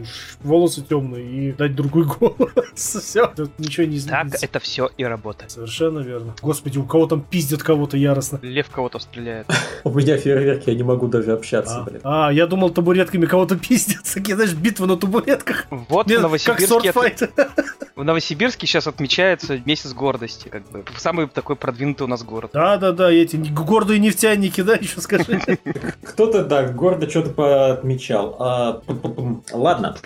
волосы темные и дать другой голос. Все, тут ничего не изменится. Так это все и работает. Совершенно верно. Господи, у кого там пиздят кого-то яростно. Лев кого-то стреляет. У меня фейерверки, я не могу даже общаться, а, блин. А, я думал, табуретками кого-то пиздятся. Знаешь, битва на табуретках. Вот в Новосибирске, это... в Новосибирске сейчас отмечается месяц гордости. Как бы. Самый такой продвинутый у нас город. Да-да-да, эти гордые нефтяники, да, еще скажи. Кто-то, да, гордо что-то отмечал. Ладно.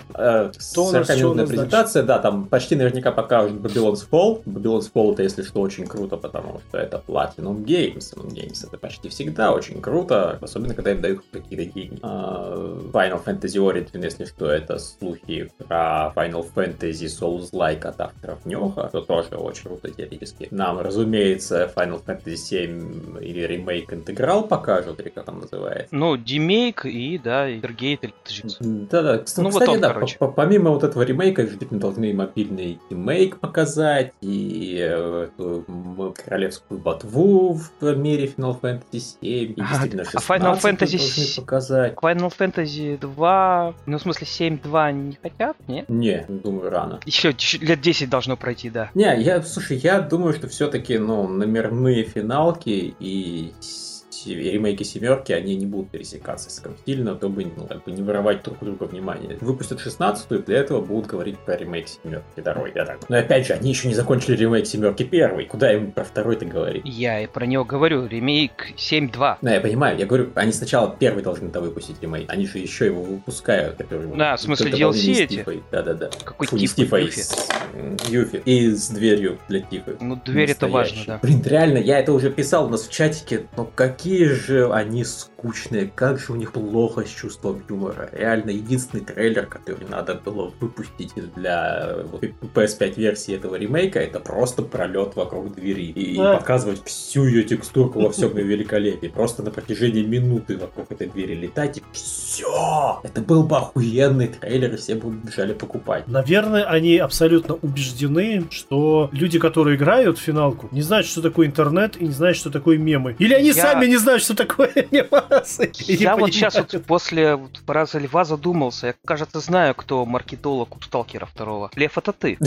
сорокаминутная презентация, да, там почти наверняка покажут Babylon's Fall. Babylon's Fall — это, если что, очень круто, потому что это Platinum Games. Games — это почти всегда очень круто, особенно когда им дают какие-то деньги. Final Fantasy Origin, если что, это слухи про Final Fantasy Souls-like от авторов Нёха, что тоже очень круто теоретически. Нам, разумеется, Final Fantasy семь или ремейк Интеграл покажут, или как там называется. Ну, демейк и, да, Интергейт. Да-да, ну, кстати, вот он, да, по- помимо вот этого ремейка, обязательно должны мобильный ремейк показать, и эту королевскую ботву в мире Final Fantasy семь, и действительно шестнадцать а Final Fantasy... показать. Final Fantasy два, ну, в смысле, семь два не хотят, нет? Не, думаю, рано. Еще лет десять должно пройти, да. Не, я, слушай, я думаю, что все-таки, ну, номерные финалки и... ремейки семерки, они не будут пересекаться слишком сильно, чтобы, ну, как бы не воровать друг у друга внимание. Выпустят шестнадцатую, и для этого будут говорить про ремейк семерки второй. Но опять же, они еще не закончили ремейк семерки первый. Куда им про второй-то говорить? Я и про него говорю, ремейк семь два. Да, я понимаю, я говорю, они сначала первый должны-то выпустить ремейк, они же еще его выпускают. Который, да, в смысле ди эл си эти? Да-да-да. Какой Фу, тип Юфи. И с дверью для тифы. Ну, дверь — это важно, да. Блин, реально, я это уже писал у нас в чатике, но какие же они скучные, как же у них плохо с чувством юмора. Реально, единственный трейлер, который надо было выпустить для пи эс пять версии этого ремейка, это просто пролет вокруг двери и а. показывать всю ее текстурку во всем ее великолепии. Просто на протяжении минуты вокруг этой двери летать и все. Это был бы охуенный трейлер, и все бы бежали покупать. Наверное, они абсолютно убеждены, что люди, которые играют в финалку, не знают, что такое интернет и не знают, что такое мемы. Или они Я... сами не знают, знаю, что такое анимация. Я вот сейчас вот после фразы Льва задумался. Я, кажется, знаю, кто маркетолог у Сталкера второго. Лев, это ты.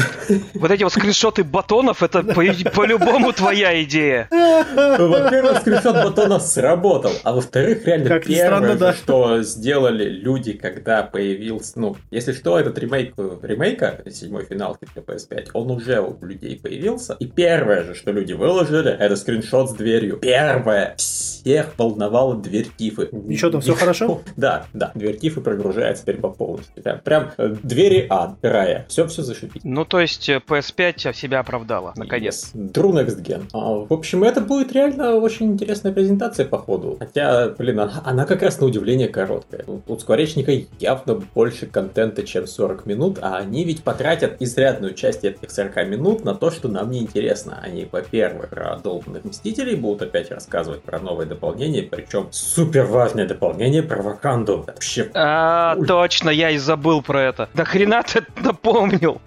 Вот эти вот скриншоты батонов, это по-любому твоя идея. Во-первых, скриншот батонов сработал. А во-вторых, реально первое, что сделали люди, когда появился... Ну, если что, этот ремейк ремейка, седьмой финалки для пи эс пять, он уже у людей появился. И первое же, что люди выложили, это скриншот с дверью. Первое. Всех волновала дверь Тифы. И что, там все хорошо? Да, да. Дверь Тифы прогружается теперь по полностью. Прям, прям двери ад, рая. Все-все зашипит. Ну, то есть пи эс пять себя оправдала, наконец. Yes. True Next Gen. А, в общем, это будет реально очень интересная презентация, походу. Хотя, блин, она, она как раз на удивление короткая. У, у Скворечника явно больше контента, чем сорок минут, а они ведь потратят изрядную часть этих сорок минут на то, что нам не интересно. Они, во-первых, про долбанных Мстителей будут опять рассказывать, про новое дополнение, причем супер важное дополнение про Ваканду. Вообще. А, уль... точно, я и забыл про это. Да хрена ты напомнил.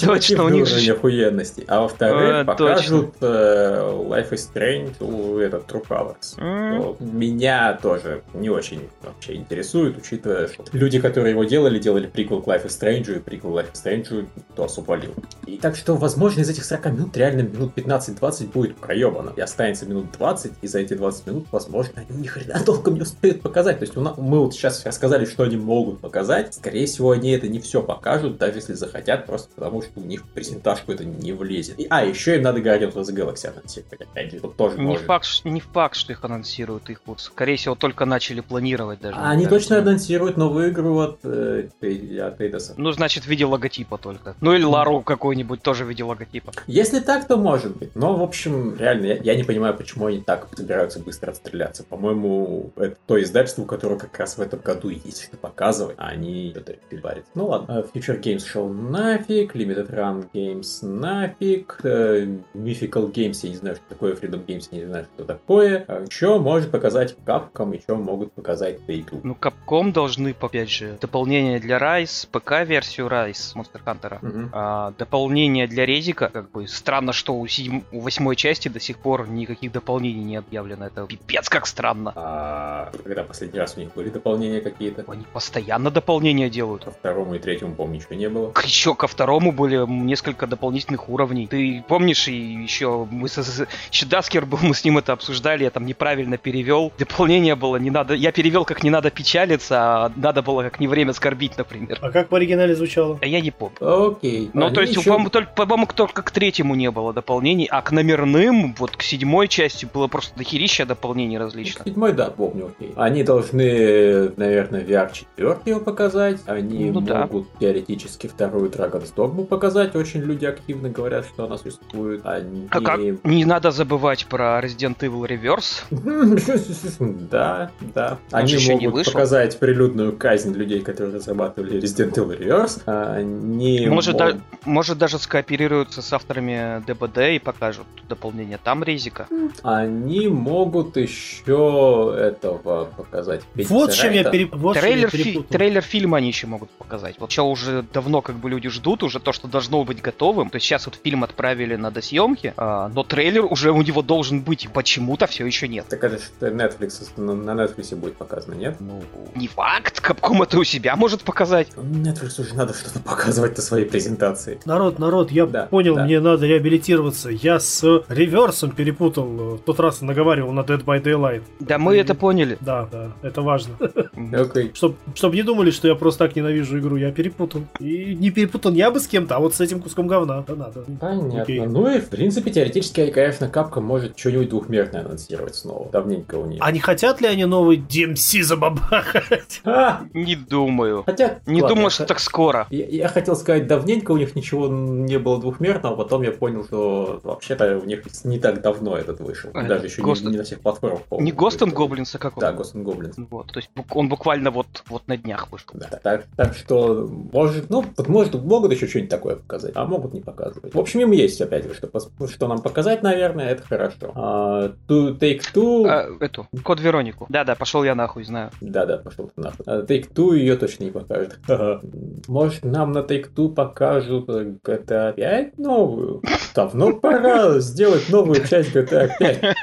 Точно, у них же охуенности. А во-вторых, а, покажут э, Life is Strange, этот True Colors. Mm. Меня тоже не очень вообще интересует, учитывая, что люди, которые его делали, делали приквел к Life is Strange, и приквел Life is Strange Тос увалил. И так что, возможно, из этих сорок минут реально минут пятнадцать-двадцать будет проебано. И останется минут двадцать, и за эти двадцать минут, возможно, они ни хрена толком не успеют показать. То есть у нас, мы вот сейчас рассказали, что они могут показать. Скорее всего, они это не все покажут, даже если захотят, просто потому что у них в презентажку это не влезет. И, а, еще им надо Guardians of the Galaxy анонсировать. Опять же, тут тоже не может. Факт, не факт, что их анонсируют. Их вот, скорее всего, только начали планировать даже. А они точно анонсируют новую игру от, э, от Эйдоса. Ну, значит, в виде логотипа только. Ну, или Лару mm-hmm. какой-нибудь тоже в виде логотипа. Если так, то может быть. Но, в общем, реально, я, я не понимаю, почему они так собираются быстро отстреляться. По-моему, это то издательство, которое как раз в этом году есть что показывать, а они что-то пиварят. Ну ладно. Future Games шел нафиг, Limited Run Games нафиг, Mythical Games, я не знаю, что такое, Freedom Games, я не знаю, что такое. Что может показать Capcom, и что могут показать Take-Two? Ну, Capcom должны, опять же, дополнение для Rise, ПК-версию Rise, Monster Hunter, mm-hmm. а, дополнение для Резика, как бы странно, что у, седьм... у восьмой части до сих пор никаких дополнений не объявлено. Это Пипец, как странно. А когда последний раз у них были дополнения какие-то? Они постоянно дополнения делают. Ко второму и третьему, помню, ничего не было. Еще ко второму были несколько дополнительных уровней. Ты помнишь, и еще мы с Щедаскер был, мы с ним это обсуждали, я там неправильно перевел. Дополнение было не надо. Я перевел как не надо печалиться, а надо было как не время скорбить, например. А как в оригинале звучало? А я не помню. Окей. Ну, то есть, по-моему, только к третьему не было дополнений, а к номерным, вот к седьмой части было просто дохерища дополнений различных. Седьмой, да, помню, окей. Они должны, наверное, ви ар четыре его показать. Они ну, могут да. теоретически вторую Dragon's Dogma показать. Очень люди активно говорят, что она существует. Они... А как? Не надо забывать про Resident Evil Reverse. Да, да. Они могут показать прилюдную казнь людей, которые разрабатывали Resident Evil Reverse. Они может, мог... да, может даже скооперируются с авторами ДБД и покажут дополнение там резика. Они могут еще этого показать. Вот чем я перепутал. Трейлер, фи- трейлер фильма они еще могут показать. Вот сейчас уже давно как бы люди ждут уже то, что должно быть готовым. То есть сейчас вот фильм отправили на досъемки, а, но трейлер уже у него должен быть. И почему-то все еще нет. Так это что Netflix, на Netflix будет показано, нет? Ну, не факт. Капком это у себя может показать. Netflix уже надо что-то показывать на своей презентации. Народ, народ, я да, понял, да. Мне надо реабилитироваться. Я с Реверсом перепутал. В тот раз наговаривал на Dead by Daylight. Да мы и... это поняли. Да, да, это важно. Okay. Чтоб, чтоб не думали, что я просто так ненавижу игру, я перепутал. И не перепутал я бы с кем-то, а вот с этим куском говна. Да, надо. Понятно. Okay. Ну и в принципе теоретически ай кей эф на Capcom может что-нибудь двухмерное анонсировать снова. Давненько у них. А не хотят ли они новый ди эм си забабахать? А! Не думаю. Хотя, не ладно, думаю, что х... так скоро. Я, я хотел сказать, давненько у них ничего не было двухмерного, а потом я понял, что вообще-то у них не так давно этот вышел. А, даже еще Ghost... не, не на всех платформах. Не Ghost and Goblins, а какой? Да, Ghost and Goblins. Вот, то есть он буквально вот, вот на днях вышел. Да, так, так что, может, ну, может, могут еще что-нибудь такое показать, а могут не показывать. В общем, им есть опять же, что, что нам показать, наверное, это хорошо. А, to Take Two... А, эту, Код Веронику. Да-да, пошел я нахуй, знаю. Да-да, пошел ты нахуй. А Take Two ее точно не покажет. Может, нам на Take Two покажут джи ти эй пять новую? Давно пора сделать новую часть джи ти эй пять.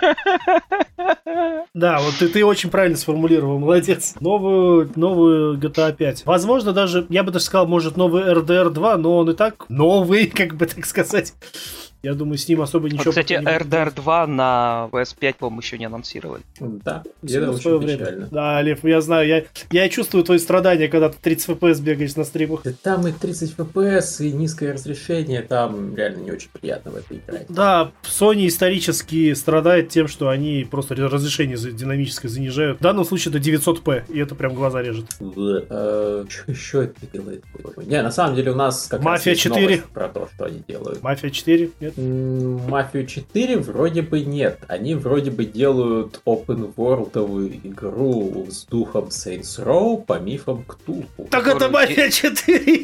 Да, вот ты, ты очень правильно сформулировал, молодец. Новую, новую джи ти эй пять. Возможно, даже, я бы даже сказал, может, новый эр ди эр два, но он и так новый, как бы так сказать. Я думаю, с ним особо ничего... Вот, кстати, эр ди эр два на пи эс пять, по-моему, еще не анонсировали. Да, это очень печально. Да, Лев, я знаю, я, я чувствую твои страдания, когда ты тридцать эф пи эс бегаешь на стримах. Да, там и тридцать эф пи эс, и низкое разрешение, там реально не очень приятно в это играть. Да, Sony исторически страдает тем, что они просто разрешение динамическое занижают. В данном случае это девятьсот пэ, и это прям глаза режет. Что еще это делает? Не, на самом деле у нас как раз есть новость про то, что они делают. Мафия четыре, нет? Мафию четыре вроде бы нет. Они вроде бы делают open-world'овую игру с духом Saints Row по мифам Ктулху. Так которую... это Мафия четыре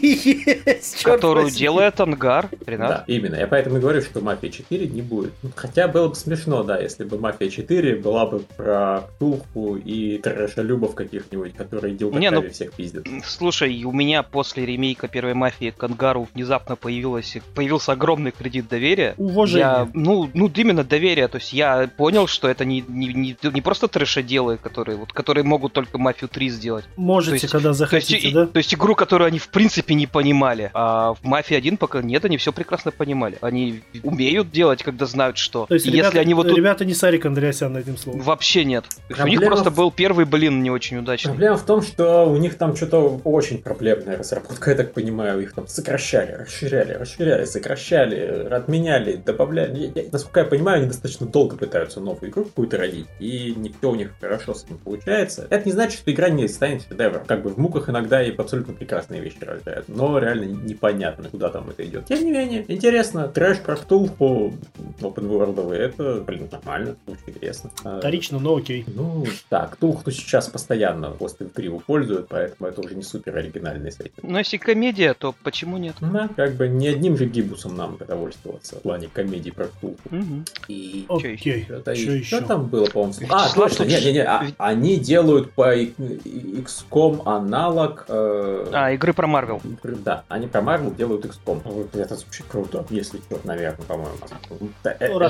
есть! Которую делает Ангар. Да, именно. Я поэтому и говорю, что Мафия четыре не будет. Хотя было бы смешно, да, если бы Мафия четыре была бы про Ктулху и трэшолюбов каких-нибудь, которые дилдаками ну... всех пиздят. Слушай, у меня после ремейка первой Мафии к Ангару внезапно появилось... появился огромный кредит доверия. Уважение. Я, ну, ну, именно доверие. То есть я понял, что это не, не, не, не просто трэшоделы, которые, вот, которые могут только Мафию три сделать. Можете, есть, когда захотите, то есть, да? И, то есть игру, которую они в принципе не понимали. А в Мафии один пока нет, они все прекрасно понимали. Они умеют делать, когда знают, что. То есть если ребята, они вот тут... ребята не Сарик Андреасян этим словом. Вообще нет. Проблема... У них просто был первый блин не очень удачный. Проблема в том, что у них там что-то очень проблемная разработка, я так понимаю. Их там сокращали, расширяли, расширяли, сокращали, отменяли. Добавляли. Я, я, насколько я понимаю, они достаточно долго пытаются новую игру какую-то родить, и никто у них хорошо с ним получается. Это не значит, что игра не станет шедевром. Как бы в муках иногда и абсолютно прекрасные вещи рождают, но реально непонятно, куда там это идет. Тем не менее, интересно. Трэш про Ктулху open-world'овый, это, блин, нормально, очень интересно. Вторично, но окей. Ну, да, Ктулху сейчас постоянно просто криво пользуют, поэтому это уже не супер оригинальный сеттинг. Но если комедия, то почему нет? Да, как бы ни одним же гибусом нам удовольствоваться. в плане комедий про кулку. Mm-hmm. И... Окей. Что еще? Там было, по-моему? А, точно, не-не-не, а, они делают по икс ком аналог... Э... А, игры про Marvel. Да, они про Marvel делают икс ком. Это звучит круто, если что, наверное, по-моему.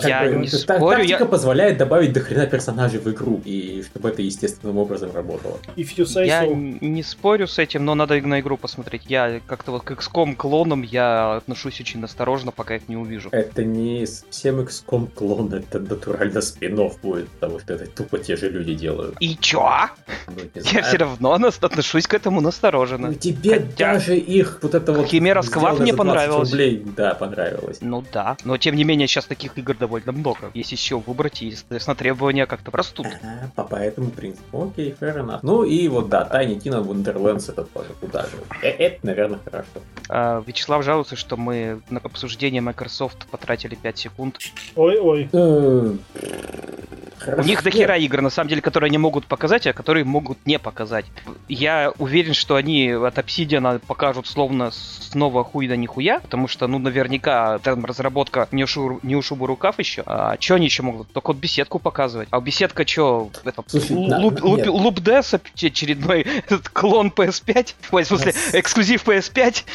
Я не спорю. Тактика позволяет добавить дохрена персонажей в игру, и чтобы это естественным образом работало. Я не спорю с этим, но надо на игру посмотреть. Я как-то вот к икс ком клонам я отношусь очень осторожно, пока их не увижу. Это не совсем икс ком клон, это натурально спин-офф будет, потому что это тупо те же люди делают. И чё? Ну, я все равно отношусь к этому настороженно. Ну, тебе хотя... даже их вот это вот... Химера Сквад мне понравилось. Рублей. Да, понравилось. Ну да, но тем не менее сейчас таких игр довольно много. Есть еще выбрать, и, соответственно, требования как-то растут. Ага, по, по этому принципу. Окей, fair enough. Ну и вот да, Tiny Tina Wonderlands это тоже куда же. Это, наверное, хорошо. А, Вячеслав жалуется, что мы на обсуждение Microsoft потратили пять секунд. Ой-ой. У них дохера игр, на самом деле, которые они могут показать, а которые могут не показать. Я уверен, что они от Obsidian покажут словно снова хуй да нихуя, потому что, ну, наверняка там разработка не ушу, не ушу бы рукав еще. А что они еще могут? Только вот беседку показывать. А беседка что? Это Лупдес очередной клон пи эс пять? Ой, в смысле, эксклюзив пи эс пять?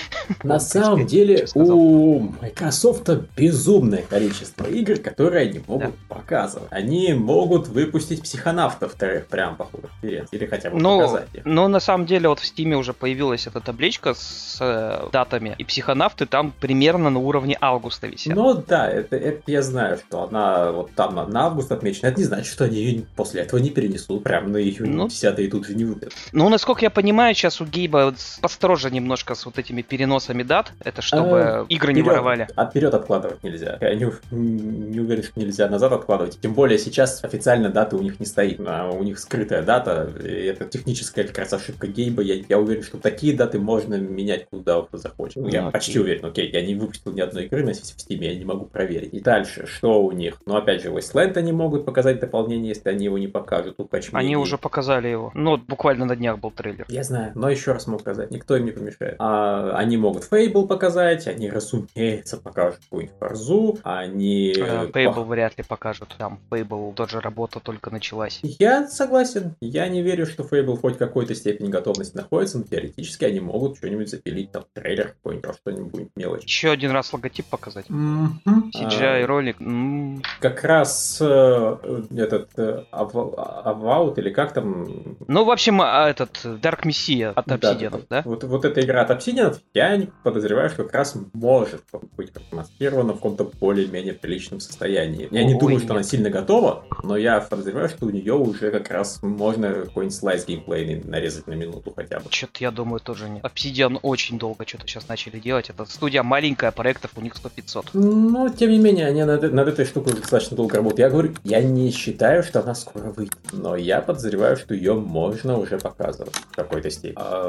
На самом деле у Microsoft безумное количество игр, которые они могут показывать. Они могут выпустить психонавтов вторых прям по ходу конференции, или хотя бы но, показать их. Но на самом деле вот в Стиме уже появилась эта табличка с э, датами, и психонавты там примерно на уровне августа висят. Ну да, это, это я знаю, что она вот там на, на август отмечена, это не значит, что они после этого не перенесут, прям на июнь ну, десятый тут же не выйдет. Ну, насколько я понимаю, сейчас у Гейба постороже немножко с вот этими переносами дат, это чтобы а, игры вперед, не воровали. А вперед откладывать нельзя. Я не, не уверен, что нельзя назад откладывать, тем более сейчас официально дата у них не стоит, а у них скрытая дата, и это техническая как раз ошибка Гейба, я, я уверен, что такие даты можно менять куда захочешь. Ну, я окей. почти уверен, окей, я не выпустил ни одной игры на Steam, я не могу проверить. И дальше, что у них? Ну, опять же, Wasteland они могут показать дополнение, если они его не покажут. У Koch Media. Они уже показали его, ну, вот буквально на днях был трейлер. Я знаю, но еще раз могу сказать, никто им не помешает. А, они могут Fable показать, они, разумеется, покажут какую-нибудь Фарзу, они... А, Fable Пах... вряд ли покажут, там, Fable... же работа только началась. Я согласен. Я не верю, что Fable хоть в какой-то степени готовности находится, но теоретически они могут что-нибудь запилить, там, трейлер какой-нибудь, что-нибудь мелочь. Еще один раз логотип показать. Mm-hmm. си джи ай-ролик. Mm-hmm. Как раз э, этот э, Avowed или как там... Ну, в общем, этот Dark Messiah от Obsidian, да? да? Вот, вот эта игра от Obsidian, я подозреваю, что как раз может быть промаскирована в каком-то более-менее приличном состоянии. Я Ой, не думаю, нет. что она сильно готова, но я подозреваю, что у нее уже как раз можно какой-нибудь слайс геймплейный нарезать на минуту хотя бы. Что-то я думаю тоже нет. Obsidian очень долго что-то сейчас начали делать. Это студия маленькая, проектов у них сто пятьсот. Но, тем не менее, они над, над этой штукой достаточно долго работают. Я говорю, я не считаю, что она скоро выйдет. Но я подозреваю, что ее можно уже показывать в какой-то степени. А,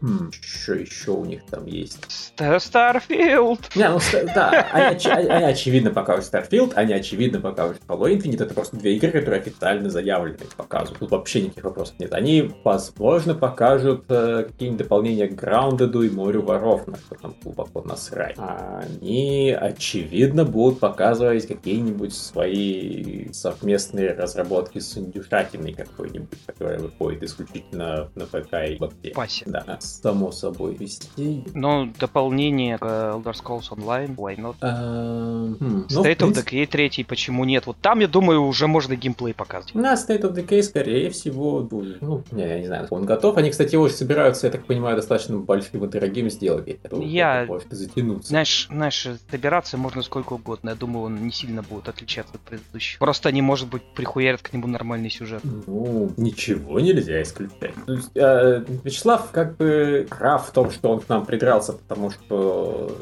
хм, что еще у них там есть? Starfield! Не, ну, да, они, оч- они очевидно покажут Starfield, они очевидно покажут Halo Infinite, это просто две игры, которые официально заявлены к показу. Тут вообще никаких вопросов нет. Они, возможно, покажут э, какие-нибудь дополнения к Grounded и Морю воров, на что там глубоко насрать. Они, очевидно, будут показывать какие-нибудь свои совместные разработки с индюшатиной какой-нибудь, которая выходит исключительно на ПК и вообще. Паси. Да, само собой вести. Но дополнение к Elder Scrolls Online, why not? Uh, hmm. State of Decay три, почему нет? Вот там, я думаю, уже можно геймплей показывать. На State of Decay, скорее всего, будет. Ну, не, я не знаю, он готов. Они, кстати, его собираются, я так понимаю, достаточно большим и дорогим сделать. Это я... может затянуться. Знаешь, знаешь, собираться можно сколько угодно. Я думаю, он не сильно будет отличаться от предыдущих. Просто они, может быть, прихуярят к нему нормальный сюжет. Ну, ничего нельзя исключать. То есть, э, Вячеслав как бы прав в том, что он к нам придрался, потому что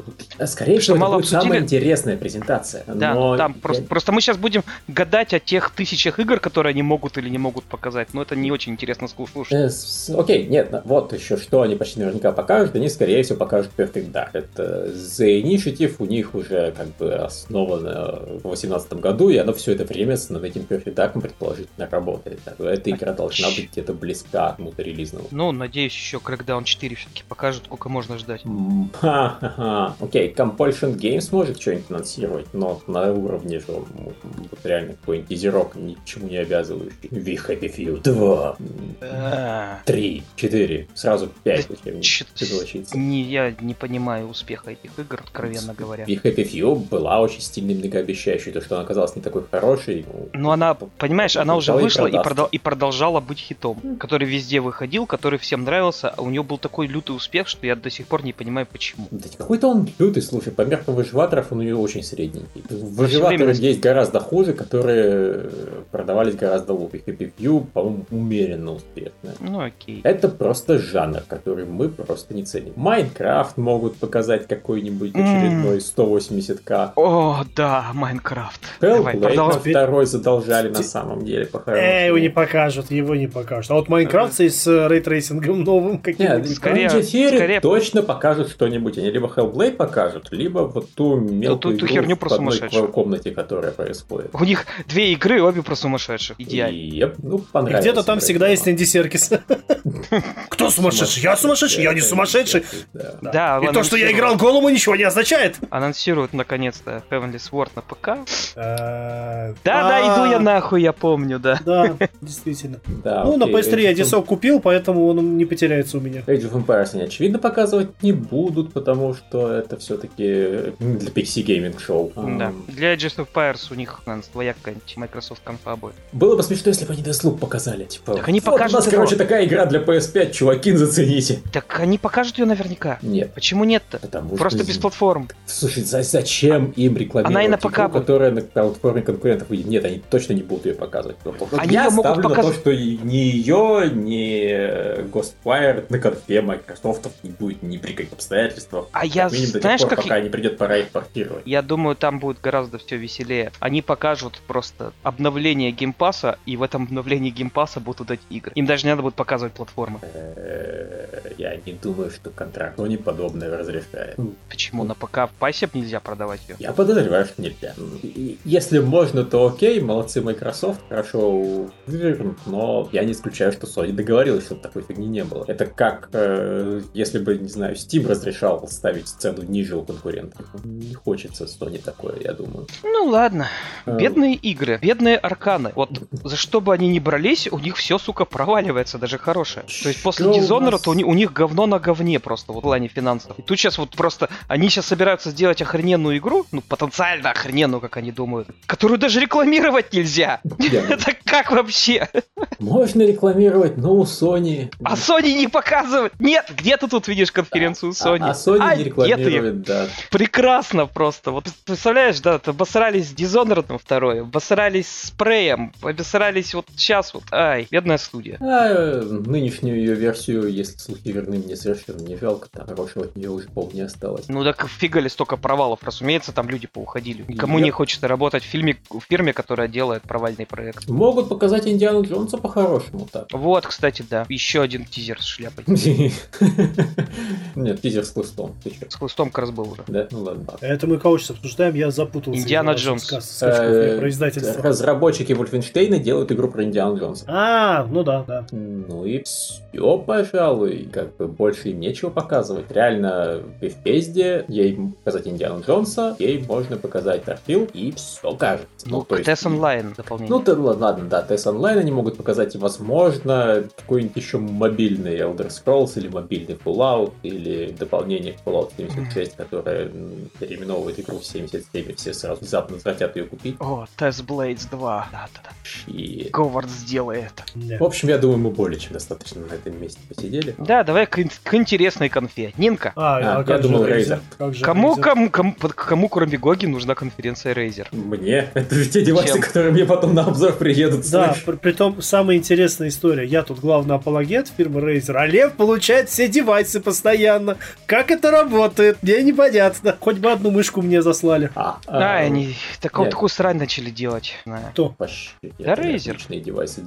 скорее всего, это будет самая интересная презентация. Да, но... там просто, просто мы сейчас будем гадать о тех тысячах игр, которые они могут или не могут показать, но это не очень интересно слушать. Окей, okay, нет, вот еще что они почти наверняка покажут, они скорее всего покажут Perfect Dark. Это The Initiative у них уже как бы основано в восемнадцатом году, и оно все это время с над этим Perfect Dark предположительно работает. Так, эта игра а должна ч... быть где-то близка к мультирелизному. Ну, надеюсь, еще Крэкдаун четыре все-таки покажут, сколько можно ждать. Окей, okay, Compulsion Games может пытались что-нибудь финансировать, но на уровне же вот реально какой-нибудь изерок, ничему не обязывающий. We Happy Few два, три, четыре, сразу пять. Не, я не понимаю успеха этих игр, откровенно говоря. We Happy Few была очень стильной, многообещающей, то что она оказалась не такой хорошей. Но она, понимаешь, она уже вышла и продолжала быть хитом, который везде выходил, который всем нравился, а у нее был такой лютый успех, что я до сих пор не понимаю, почему. Да какой-то он лютый, слушай, по меркам выживаторов он у нее очень средненький. Выживаторы есть гораздо хуже, которые продавались гораздо лучше. Happy Few, по-моему, умеренно успешная. Ну окей. Это просто жанр, который мы просто не ценим. Майнкрафт могут показать какой-нибудь очередной сто восемьдесят тысяч. О, да, Майнкрафт. Hellblade второй задолжали на самом деле, по-хорошему. Э, его не покажут, его не покажут. А вот Майнкрафт с рейтрейсингом новым каким-нибудь. Нет, скорее, скорее... точно покажут что-нибудь. Они либо Hellblade покажут, либо вот ту мелкую ту, ту, ту херню про сумасшедшую в комнате, которая происходит. У них две игры, обе про сумасшедших. Идеально. И, ну, понравилось. И где-то там всегда есть Энди Серкис. Кто сумасшедший? Я сумасшедший? Я не сумасшедший? Да. И то, что я играл Голому, ничего не означает. Анонсируют наконец-то Heavenly Sword на ПК. Да-да, иду я нахуй, я помню, да. Да, действительно. Ну, на пи эс три я дисок купил, поэтому он не потеряется у меня. Age of Empires они, очевидно, показывать не будут, потому что это все-таки для пи си Gaming Show. Да. Для Age of Empires у них, наверное, своя какая-нибудь Microsoft конфа будет. Было бы смешно, если бы они Deathloop показали. Типа, так они вот покажут у нас, его. Короче, такая игра для пи эс пять, чуваки, зацените. Так они покажут ее наверняка. Нет. Почему нет-то? Потому просто что без платформ. Слушай, за- зачем а... им рекламировать она и на ПК игру, которая на платформе конкурентов выйдет? Нет, они точно не будут ее показывать. Они я ставлю могут показ... на то, что ни ее, ни Ghostwire на конфе Microsoft не будет ни при каких обстоятельствах. А я, минимум, знаешь, пор, как... пока не придет пора их портировать. Я думаю, там будет гораздо все веселее. Они покажут просто обновление геймпасса, и в этом обновлении геймпасса будут дать игры. Им даже не надо будет показывать платформы. Я не думаю, что контракт Sony подобное разрешает. Почему? На ПК в пассе нельзя продавать ее? Я подозреваю, что нельзя. Если можно, то окей, молодцы Microsoft, хорошо вывернут, но я не исключаю, что Sony договорилась, чтобы такой фигни не было. Это как э, если бы, не знаю, Steam разрешал ставить цену ниже у конкурентов. Не хочется Sony такое, я думаю. Ну ладно. Бедные игры, бедные арканы. Вот за что бы они ни брались, у них все, сука, проваливается, даже хорошее. То есть после Dishonored у них говно на говне просто в плане финансов. И тут сейчас вот просто они сейчас собираются сделать охрененную игру, ну потенциально охрененную, как они думают, которую даже рекламировать нельзя. Это как вообще? Можно рекламировать, но у Sony... А Sony не показывает! Нет! Где ты тут видишь конференцию Sony? А, а Sony а не рекламирует, да. Прекрасно просто. Вот представляешь, да, обосрались с Dishonored второй, обосрались с Преем, обосрались вот сейчас вот. Ай, бедная студия. А нынешнюю ее версию, если слухи верны, мне совершенно не жалко. Там хорошего от нее уже полдня не осталось. Ну так фига ли столько провалов, разумеется, там люди поуходили. Никому Нет. не хочется работать в, фильме, в фирме, которая делает провальный проект. Могут показать Индиану Джонса по-хорошему так. Вот, кстати, да. Еще один тизер с шляпой. Нет, тизер с хлыстом. С хлыстом как раз был уже. Да? Ну ладно. Это мы кого сейчас обсуждаем, я запутался. Индиана Джонс. Разработчики Вольфенштейна делают игру про Индиану Джонса. А, ну да, да. Ну и все, пожалуй. Как бы больше им нечего показывать. Реально, в Bethesda ей показать Индиану Джонса, ей можно показать Starfield, и все кажется. Ну, Т С Онлайн дополнение. Ну, ладно, да, Т С Онлайн они могут показать, возможно, какой-нибудь еще мобильный Elder Scrolls или мобильный Fallout, или дополнение к Fallout семьдесят шесть, которое переименовывает игру в семьдесят семь, все сразу внезапно захотят ее купить. О, T S Blades два. Да-да-да. Говард, сделай это. Yeah. В общем, я думаю, мы более чем достаточно на этом месте посидели. Да, давай к, к интересной конфе. Нинка. А, а, а я думал, Razer. Кому, кому, кому, кому, кроме Гоги, нужна конференция Razer? Мне. Это ведь те девайсы, чем? Которые мне потом на обзор приедут. Да, при, притом самая интересная история. Я тут главный апологет фирмы Razer, а Лев получает все девайсы постоянно. Как это работает? Мне непонятно. Хоть бы одну мышку мне заслали. А, да, а, они такую, такую срань начали делать. Кто? Да, Razer.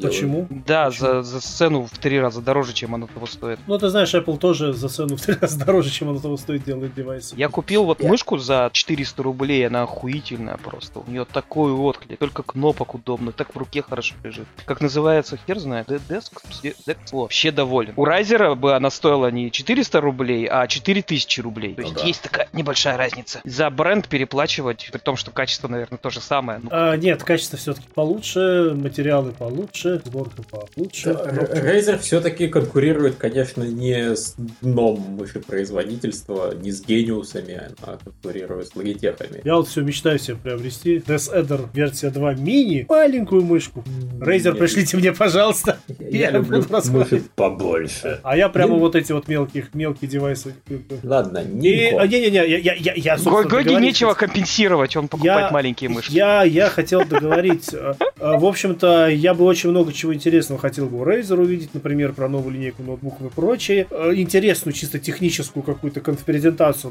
Почему? Да, Почему? За, за цену в три раза дороже, чем оно того стоит. Ну, ты знаешь, Apple тоже за цену в три раза дороже, чем оно того стоит, делает девайсы. Я купил вот yeah. мышку за четыреста рублей, она охуительная просто. У нее такой отклик, только кнопок удобно, так в руке хорошо лежит. Как называется получается, хер знает. Dead вообще доволен. У Райзера бы она стоила не четыреста рублей, а четыре тысячи рублей. То есть ну, да. есть такая небольшая разница. За бренд переплачивать, при том, что качество, наверное, то же самое. Ну, а, нет, качество все-таки получше, материалы получше, сборка получше. Razer все-таки конкурирует, конечно, не с дном производительства, не с гениусами, а конкурирует с логитехами. Я вот все мечтаю себе приобрести Death Adder версия два мини, маленькую мышку. Razer, пришлите мне, пожалуйста. Я, я люблю мышек побольше. А я прямо не... вот эти вот мелких, мелкие девайсы. Ладно, не а, не, не, не, я, я, я Гоги нечего компенсировать, он покупает я, маленькие мышки. Я, я хотел договорить. В общем-то, я бы очень много чего интересного хотел бы у Razer увидеть, например, про новую линейку ноутбуков и прочее. Интересную, чисто техническую какую-то конференцию,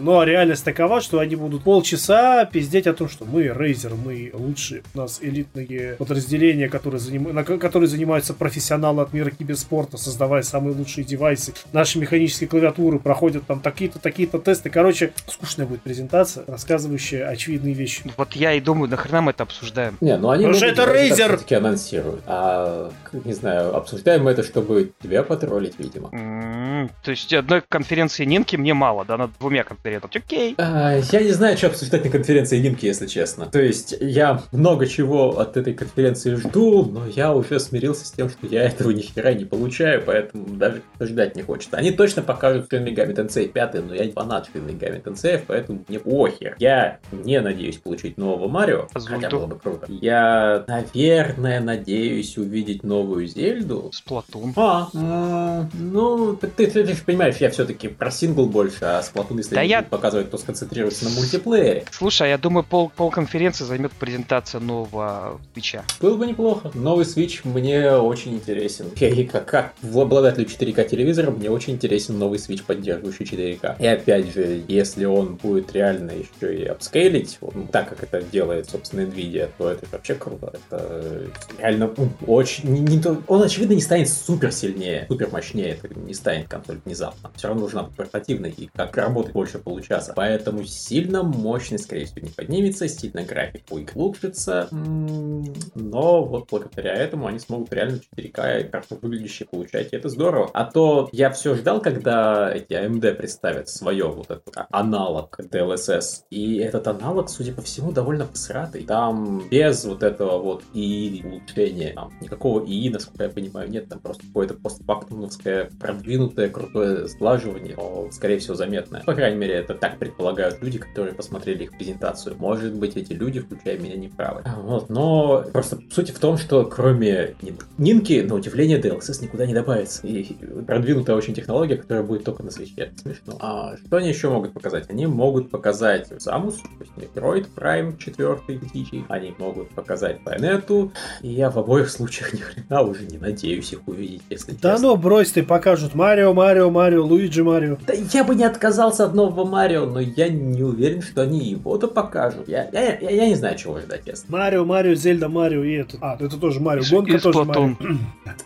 но реальность такова, что они будут полчаса пиздеть о том, что мы Razer, мы лучшие. У нас элитные подразделения, которые, заним... на... которые занимаются профессионалы от мира киберспорта, создавая самые лучшие девайсы. Наши механические клавиатуры проходят там такие-то, такие-то тесты. Короче, скучная будет презентация, рассказывающая очевидные вещи. Вот я и думаю, нахрена мы это обсуждаем? Не, ну они уже это Razer анонсируют. А, не знаю, обсуждаем мы это, чтобы тебя потроллить, видимо. Mm-hmm. То есть одной конференции Нинки мне мало, да, надо двумя конференциями. Окей. А, я не знаю, что обсуждать на конференции Нинки, если честно. То есть я много чего от этой конференции жду, но я уже смирился с тем, что я этого ни хера не получаю, поэтому даже ждать не хочется. Они точно покажут Shin Megami Tensei пять, но я не фанат Shin Megami Tensei, поэтому мне похер. Я не надеюсь получить нового Марио, хотя было бы круто. Я, наверное, надеюсь увидеть новую Зельду. Сплатун. А, м- ну, ты, ты, ты же понимаешь, я все-таки про сингл больше, а Сплатун, если да я... показывать, то сконцентрируется на мультиплеере. Слушай, я думаю, пол, пол конференции займет презентация нового Switch'а. Было бы неплохо. Новый Switch мне очень интересен. Я, как, как обладателю четыре ка телевизора, мне очень интересен новый Switch, поддерживающий четыре ка. И опять же, если он будет реально еще и апскейлить, он, так как это делает, собственно, Nvidia, то это вообще круто. Это реально очень... Не, не то... Он, очевидно, не станет супер сильнее, супер мощнее, не станет консоль внезапно. Все равно нужна портативная, и как работать больше получаса. Поэтому сильно мощность, скорее всего, не поднимется, сильно график будет улучшиться, но вот благодаря этому они смогут реально четыре ка и карту выглядящие получать, и это здорово. А то я все ждал, когда эти эй эм ди представят свое вот этот аналог ди эл эс эс, и этот аналог, судя по всему, довольно посратый. Там без вот этого вот ИИ улучшения, там никакого ИИ, насколько я понимаю, нет, там просто какое-то постфактумовское продвинутое крутое сглаживание, но, скорее всего, заметное. По крайней мере, это так предполагают люди, которые посмотрели их презентацию. Может быть, эти люди, включая меня, неправы. Вот, но просто суть в том, что кроме Нинки, на удивление, ди эл эс эс никуда не добавится. И продвинутая очень технология, которая будет только на свече. Смешно. А что они еще могут показать? Они могут показать Samus, то есть Metroid Prime четыре, дичий. Они могут показать Planetу. И я в обоих случаях ни хрена уже не надеюсь их увидеть, если да честно. Да ну, брось ты, покажут Марио, Марио, Марио, Луиджи, Марио. Да я бы не отказался от нового Марио, но я не уверен, что они его-то покажут. Я, я, я, я не знаю, чего ждать, если. Марио, Марио, Зельда, Марио и этот. А, это тоже Марио. Гонка тоже Марио.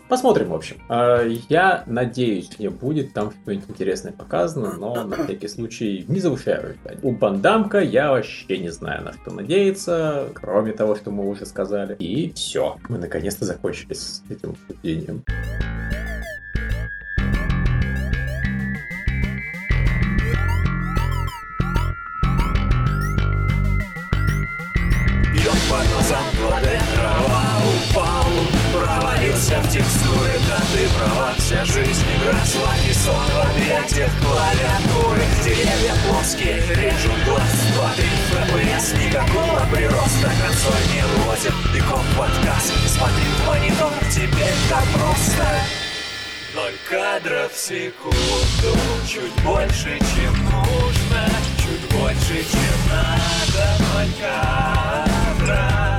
Посмотрим, в общем. Я надеюсь, мне будет там что-нибудь интересное показано, но на всякий случай не завышаю ожидания. У Бандамка я вообще не знаю, на что надеяться, кроме того, что мы уже сказали. И все. Мы наконец-то закончили с этим обсуждением. В текстуре, да ты права, вся жизнь игра шла и сон в объятиях клавиатуры. Деревья плоские, режут глаз, смотри, эф пи эс, никакого прироста, консоль не лозит, и комп подкаст, смотри в монитор, теперь так просто. Ноль кадров в секунду, чуть больше, чем нужно, чуть больше, чем надо, ноль кадров.